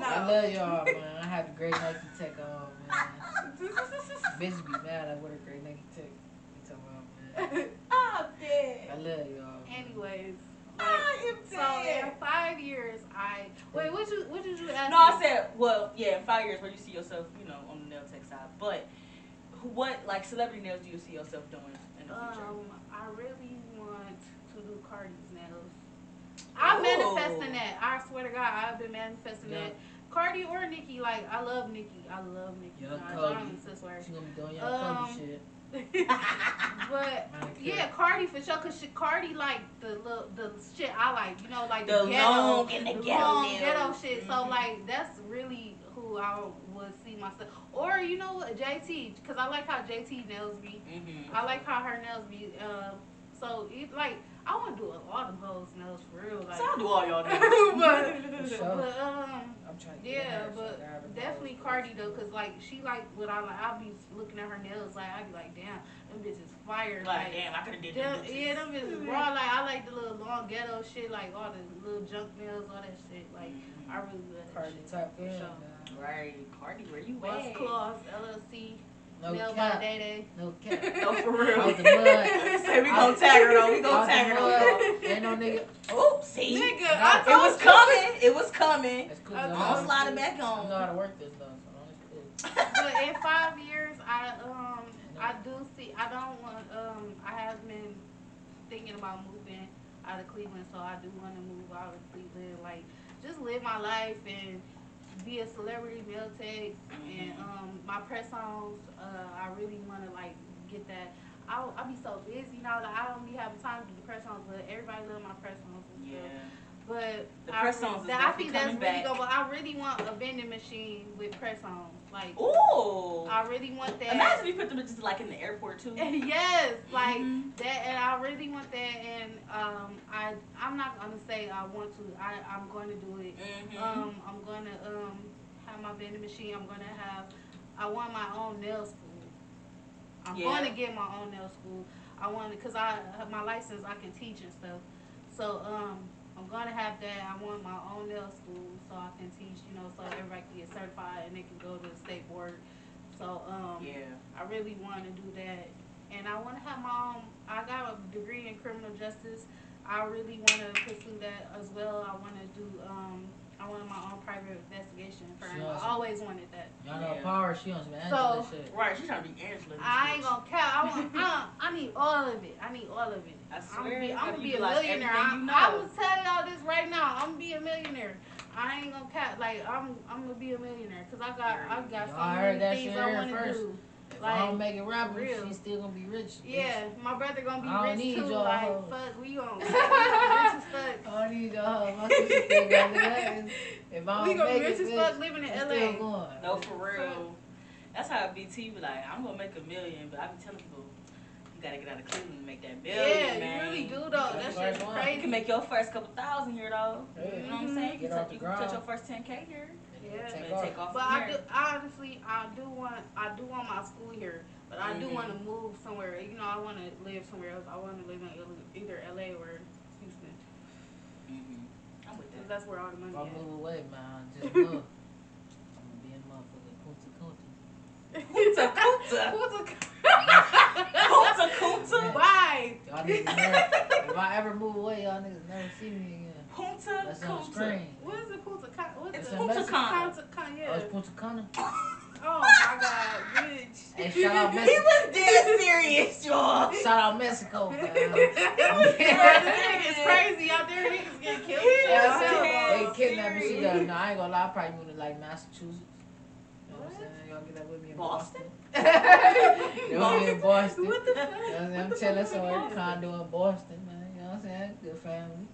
not even going. No. I love y'all, man. I had a great Nike tech on, man. Bitch be mad I wear a great Nike tech. I'm dead. I love y'all. Anyways, like, I am dead. So in 5 years, wait. What did you ask? No, me? I said, well, yeah, in 5 years, where you see yourself, you know, on the nail tech side. But what like celebrity nails do you see yourself doing in the future? I really want to do Cardi's nails. I'm manifesting that. I swear to God, I've been manifesting that. Cardi or Nicki, like I love Nicki. Young Kobe. She's gonna be doing Young Kobe shit. But yeah, Cardi for sure, cause Cardi like the shit I like, you know, like the ghetto, long and the ghetto shit. Mm-hmm. So like that's really who I would see myself. Or you know, JT, cause I like how JT nails be. Mm-hmm. I like how her nails be. So it like I want to do all the hoes nails for real. Like, so I do all y'all nails. But definitely Cardi though, cause like she like what I like. I'll be looking at her nails like I be like, damn, them bitches fire. Like damn, I could have did them. Yeah, them bitches raw. Like I like the little long ghetto shit, like all the little junk nails, all that shit. Like I really love Cardi type for sure. Right, Cardi, where you at? Boss Claws LLC. Mill by Day Day. No cap. No, for real. Out the mud. Say we gonna tag her though. We gonna tag her though. Ain't no nigga. Oops, see. Nigga, I told you. It was coming. It was coming. It's cool. I'm gonna slide it back on. I know how to work this though, so it's cool. But in 5 years, I do see. I don't want. I have been thinking about moving out of Cleveland, so I do want to move out of Cleveland. Like, just live my life and be a celebrity, mail tag, and my press songs. I really want to like get that. I'll be so busy now that I don't be having time to do the press songs, but everybody love my press songs. And stuff. But the press songs. I think that's really good. But I really want a vending machine with press songs. Like, ooh, I really want that. Imagine we put them just like in the airport too. Yes, like that, and I really want that. And I'm not gonna say I want to. I'm going to do it. I'm gonna have my vending machine. I want my own nail school. I'm going to get my own nail school. I want it because I have my license. I can teach and stuff. So I'm gonna have that. I want my own nail school so I can teach, you know, so everybody can get certified and they can go to the state board. So I really want to do that, and I want to have my own. I got a degree in criminal justice. I really want to pursue that as well. I want to do. I wanted my own private investigation firm. I always wanted that. Y'all know Power, she wants to be Angela shit. Right, she's trying to be Angela. I ain't gonna count. I need all of it. I swear. I'm gonna be a millionaire. I will tell y'all this right now. I'm gonna be a millionaire. I ain't gonna count. Like I'm gonna be a millionaire because I got so many things I wanna do. Like, I don't make it robbery, she's still gonna be rich. Yeah, my brother gonna be rich too. Like, fuck, we gonna be rich as fuck. I don't need y'all. My sister still gonna live. If I don't we gonna be rich as fuck living in LA. No, for real. That's how BT be like, I'm gonna make $1 million, but I be telling people, you gotta get out of Cleveland to make that $1 million. Yeah, man. You really do though. That's just crazy. You can make your first couple thousand here though. Yeah. You know what I'm saying? You can touch your first 10K here. Yeah, take off but I do want my school here, but I do want to move somewhere. You know, I want to live somewhere else. I want to live in either LA or Houston. I'm with that. That's where all the money. If I move away, man, just look. I'm gonna be in motherfucking Kunta Kunta. Bye. Y'all niggas never, if I ever move away, y'all niggas never see me again. That's on the screen. What is it? Punta Cana. Yeah. Oh, it's Punta Cana. Oh my God, bitch. Hey, shout out Mexico. He was dead serious, y'all. Shout out Mexico. He was dead. It's crazy out there. Niggas get killed. They kidnapped me. She done. No, I ain't gonna lie. I probably moved to like Massachusetts. You know what I'm saying? Y'all get that with me in Boston? Y'all in Boston. What the fuck? I'm chilling somewhere in a condo in Boston, man. You know what I'm saying? Good family.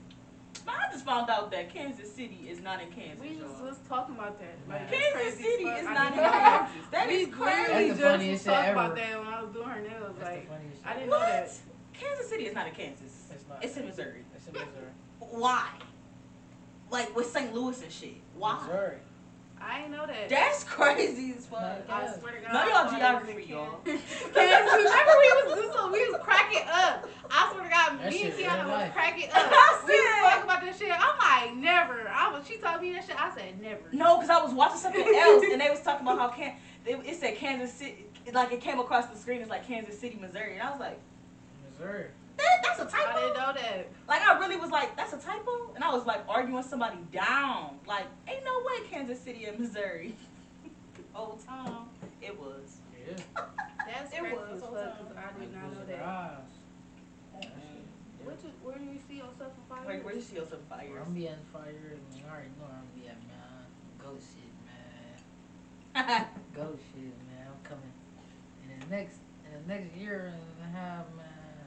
I just found out that Kansas City is not in Kansas. We just was talking about that. Like, Kansas City is not in Kansas. That is crazy. Just talking about that when I was doing her nails. Like, I didn't know that. Kansas City is not in Kansas. It's not. It's in Missouri. It's in Missouri. Why? Like with St. Louis and shit. Why? Missouri. I ain't know that. That's crazy as fuck. I swear to God. Know y'all geography, y'all. Remember we was cracking up. I swear to God, me and Tiana was cracking up. We was talking about this shit. I'm like, never. She told me that shit. I said never. No, because I was watching something else and they was talking about how it said Kansas City. Like it came across the screen. It's like Kansas City, Missouri, and I was like, Missouri. That's a typo. I didn't know that. Like, I really was like, that's a typo? And I was like arguing somebody down. Like, ain't no way Kansas City and Missouri. Old time. It was. Yeah. That's it crazy was. Old time. I did not know that. Gosh. Where do you see yourself in 5 years? Where do you see yourself in 5 years? I'm be in 5 years. I mean, I already know I'm be at, man. Go shit, man. Go shit, man. I'm coming. And the next. the next year and a half, man,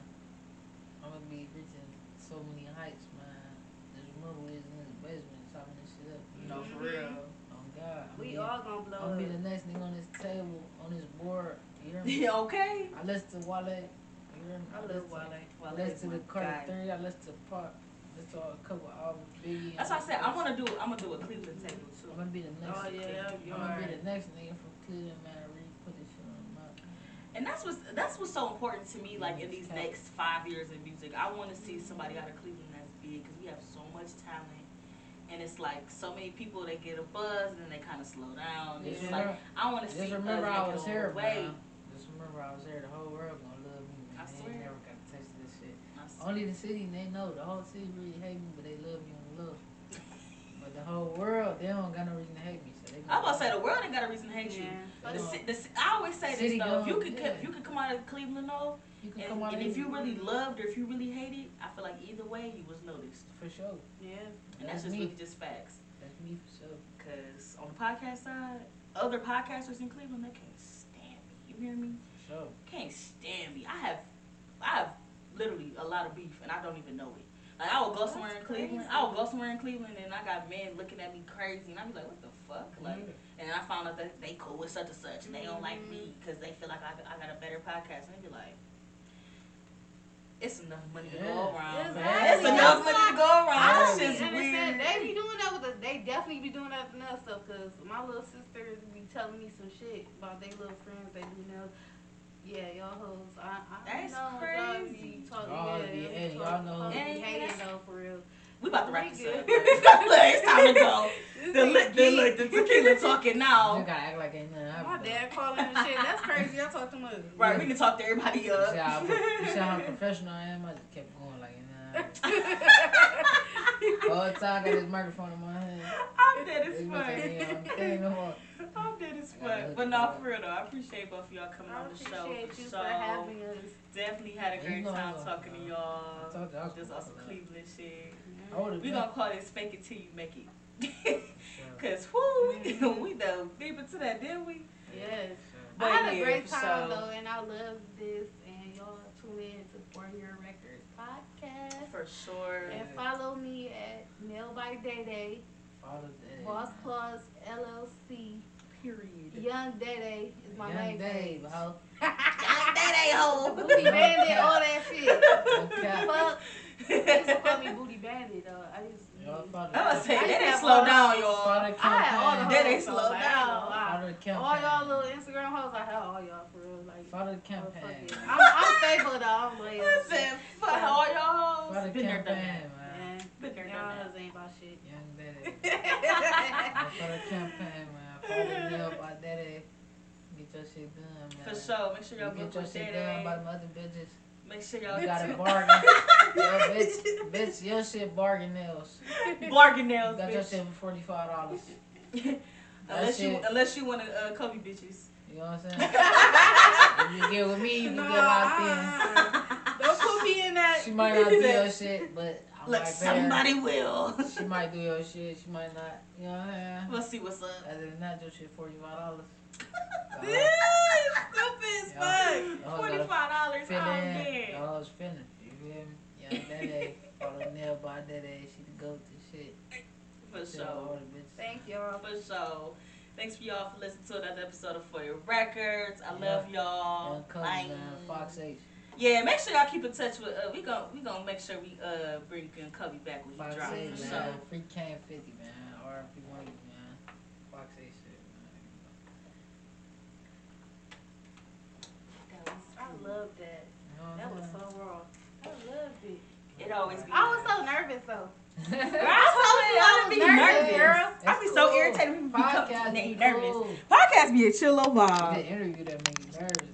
I'm gonna be reaching so many heights, man. This mother is in this basement chopping this shit up. You know, for real. Oh God. We all gonna blow up. I'm gonna be the next thing on this table, on this board. You hear me? Okay. I listen to Wale. You hear me? I love Wale. I listen to the Carter 3. I listen to Pop. That's all a couple of videos. That's why I said I'm gonna do a Cleveland table too. I'm gonna be the next. Oh yeah, you're right. I'm gonna be the next nigga from Cleveland, man. And that's what's so important to me, like, in these next 5 years in music. I want to see somebody out of Cleveland that's big, because we have so much talent. And it's like so many people that get a buzz and then they kind of slow down. It's just like, I want to see them make their way. Just remember I was there. The whole world going to love me. Man. I swear. They ain't never got to taste this shit. Only the city, they know. The whole city really hate me, but they love me and love me. But the whole world, they don't got no reason to hate me. I'm about to say the world ain't got a reason to hate you. Yeah. I always say this though. If you could come out of Cleveland though, and if you really loved or if you really hated, I feel like either way you was noticed. For sure. Yeah. And that's just facts. That's me for sure. Cause on the podcast side, other podcasters in Cleveland, they can't stand me. You hear me? For sure. Can't stand me. I have literally a lot of beef and I don't even know it. Like, I would go somewhere in Cleveland. And I got men looking at me crazy, and I'd be like, "What the fuck?" Like, and then I found out that they cool with such and such, and they don't like me because they feel like I got a better podcast. And they'd be like, "It's enough money to go around, man. It's enough money to go around." I don't understand. They be doing that with us. They definitely be doing that with us stuff. Cause my little sisters be telling me some shit about their little friends they do know. Yeah, y'all hoes. That's crazy. Y'all know. Hating though, for real. We about to wrap this up. It's time to go. The tequila talking now. You gotta act like ain't nothing happened. My dad calling and shit. That's crazy. I talk too much. Right, we can talk to everybody up. You see how professional I am. I just kept going like nah. All the time I got this microphone in my hand. I'm dead as fuck. I'm dead as fuck. But no, for real though, I appreciate both of y'all coming on the show. Appreciate you for having us. Definitely had a great time talking to y'all. Just awesome Cleveland shit. We gonna call this fake it till you make it. Cause we dove deep into that, didn't we? Yes. But I had a great time though, and I love this. And y'all tune in to For Your Records podcast for sure. And follow me at Mill by Day Day. Boss Claws LLC. Period. Young Day Day is my name. Young Day Day, ho. Young Day Day, ho. Booty Bandit, all that shit. Fuck. They used to call me Booty Bandit, though. I was saying, they didn't slow down, y'all. They slow down. All y'all little Instagram hoes, I had all y'all for real. Like, follow the campaign. I'm faithful, though. I'm loyal. Listen, fuck all y'all hoes. Follow the campaign, man. Y'all hoes ain't about shit. Young Day Day. Follow the campaign, man. Get your shit done, man. For sure. Make sure y'all get your shit done by the other bitches. Make sure y'all got a bargain. Bitch, your shit bargain nails. Bargain nails. Got your shit for $45. Unless you want to Kobe bitches. You know what I'm saying? If you get with me, you get locked in. Don't put me in that. She might not do your shit, but. Look, somebody will. She might do your shit. She might not. You know what I'm saying? We'll see what's up. Other than that, your shit $45. Dude, stupid as fuck. $45. I'm dead. I was finna. You feel me? Yeah, that day. Follow Nail by Day Day. She the goat to shit. For sure. Thank y'all. For sure. Thanks for y'all for listening to another episode of For Your Records. I love y'all. Bye. Fox H. Yeah, make sure y'all keep in touch with. We gonna make sure we bring Young Kobe back when he drops. Man, so free Cam 50, man. R.I.P. One, man. Fox A shit, man. I love that. That was so raw. I loved it. It always. Be I was so nervous though. Girl, I told you I be nervous. Girl. I be so irritated when people come to me nervous. Podcast be a chill old vibe. The interview that made me nervous.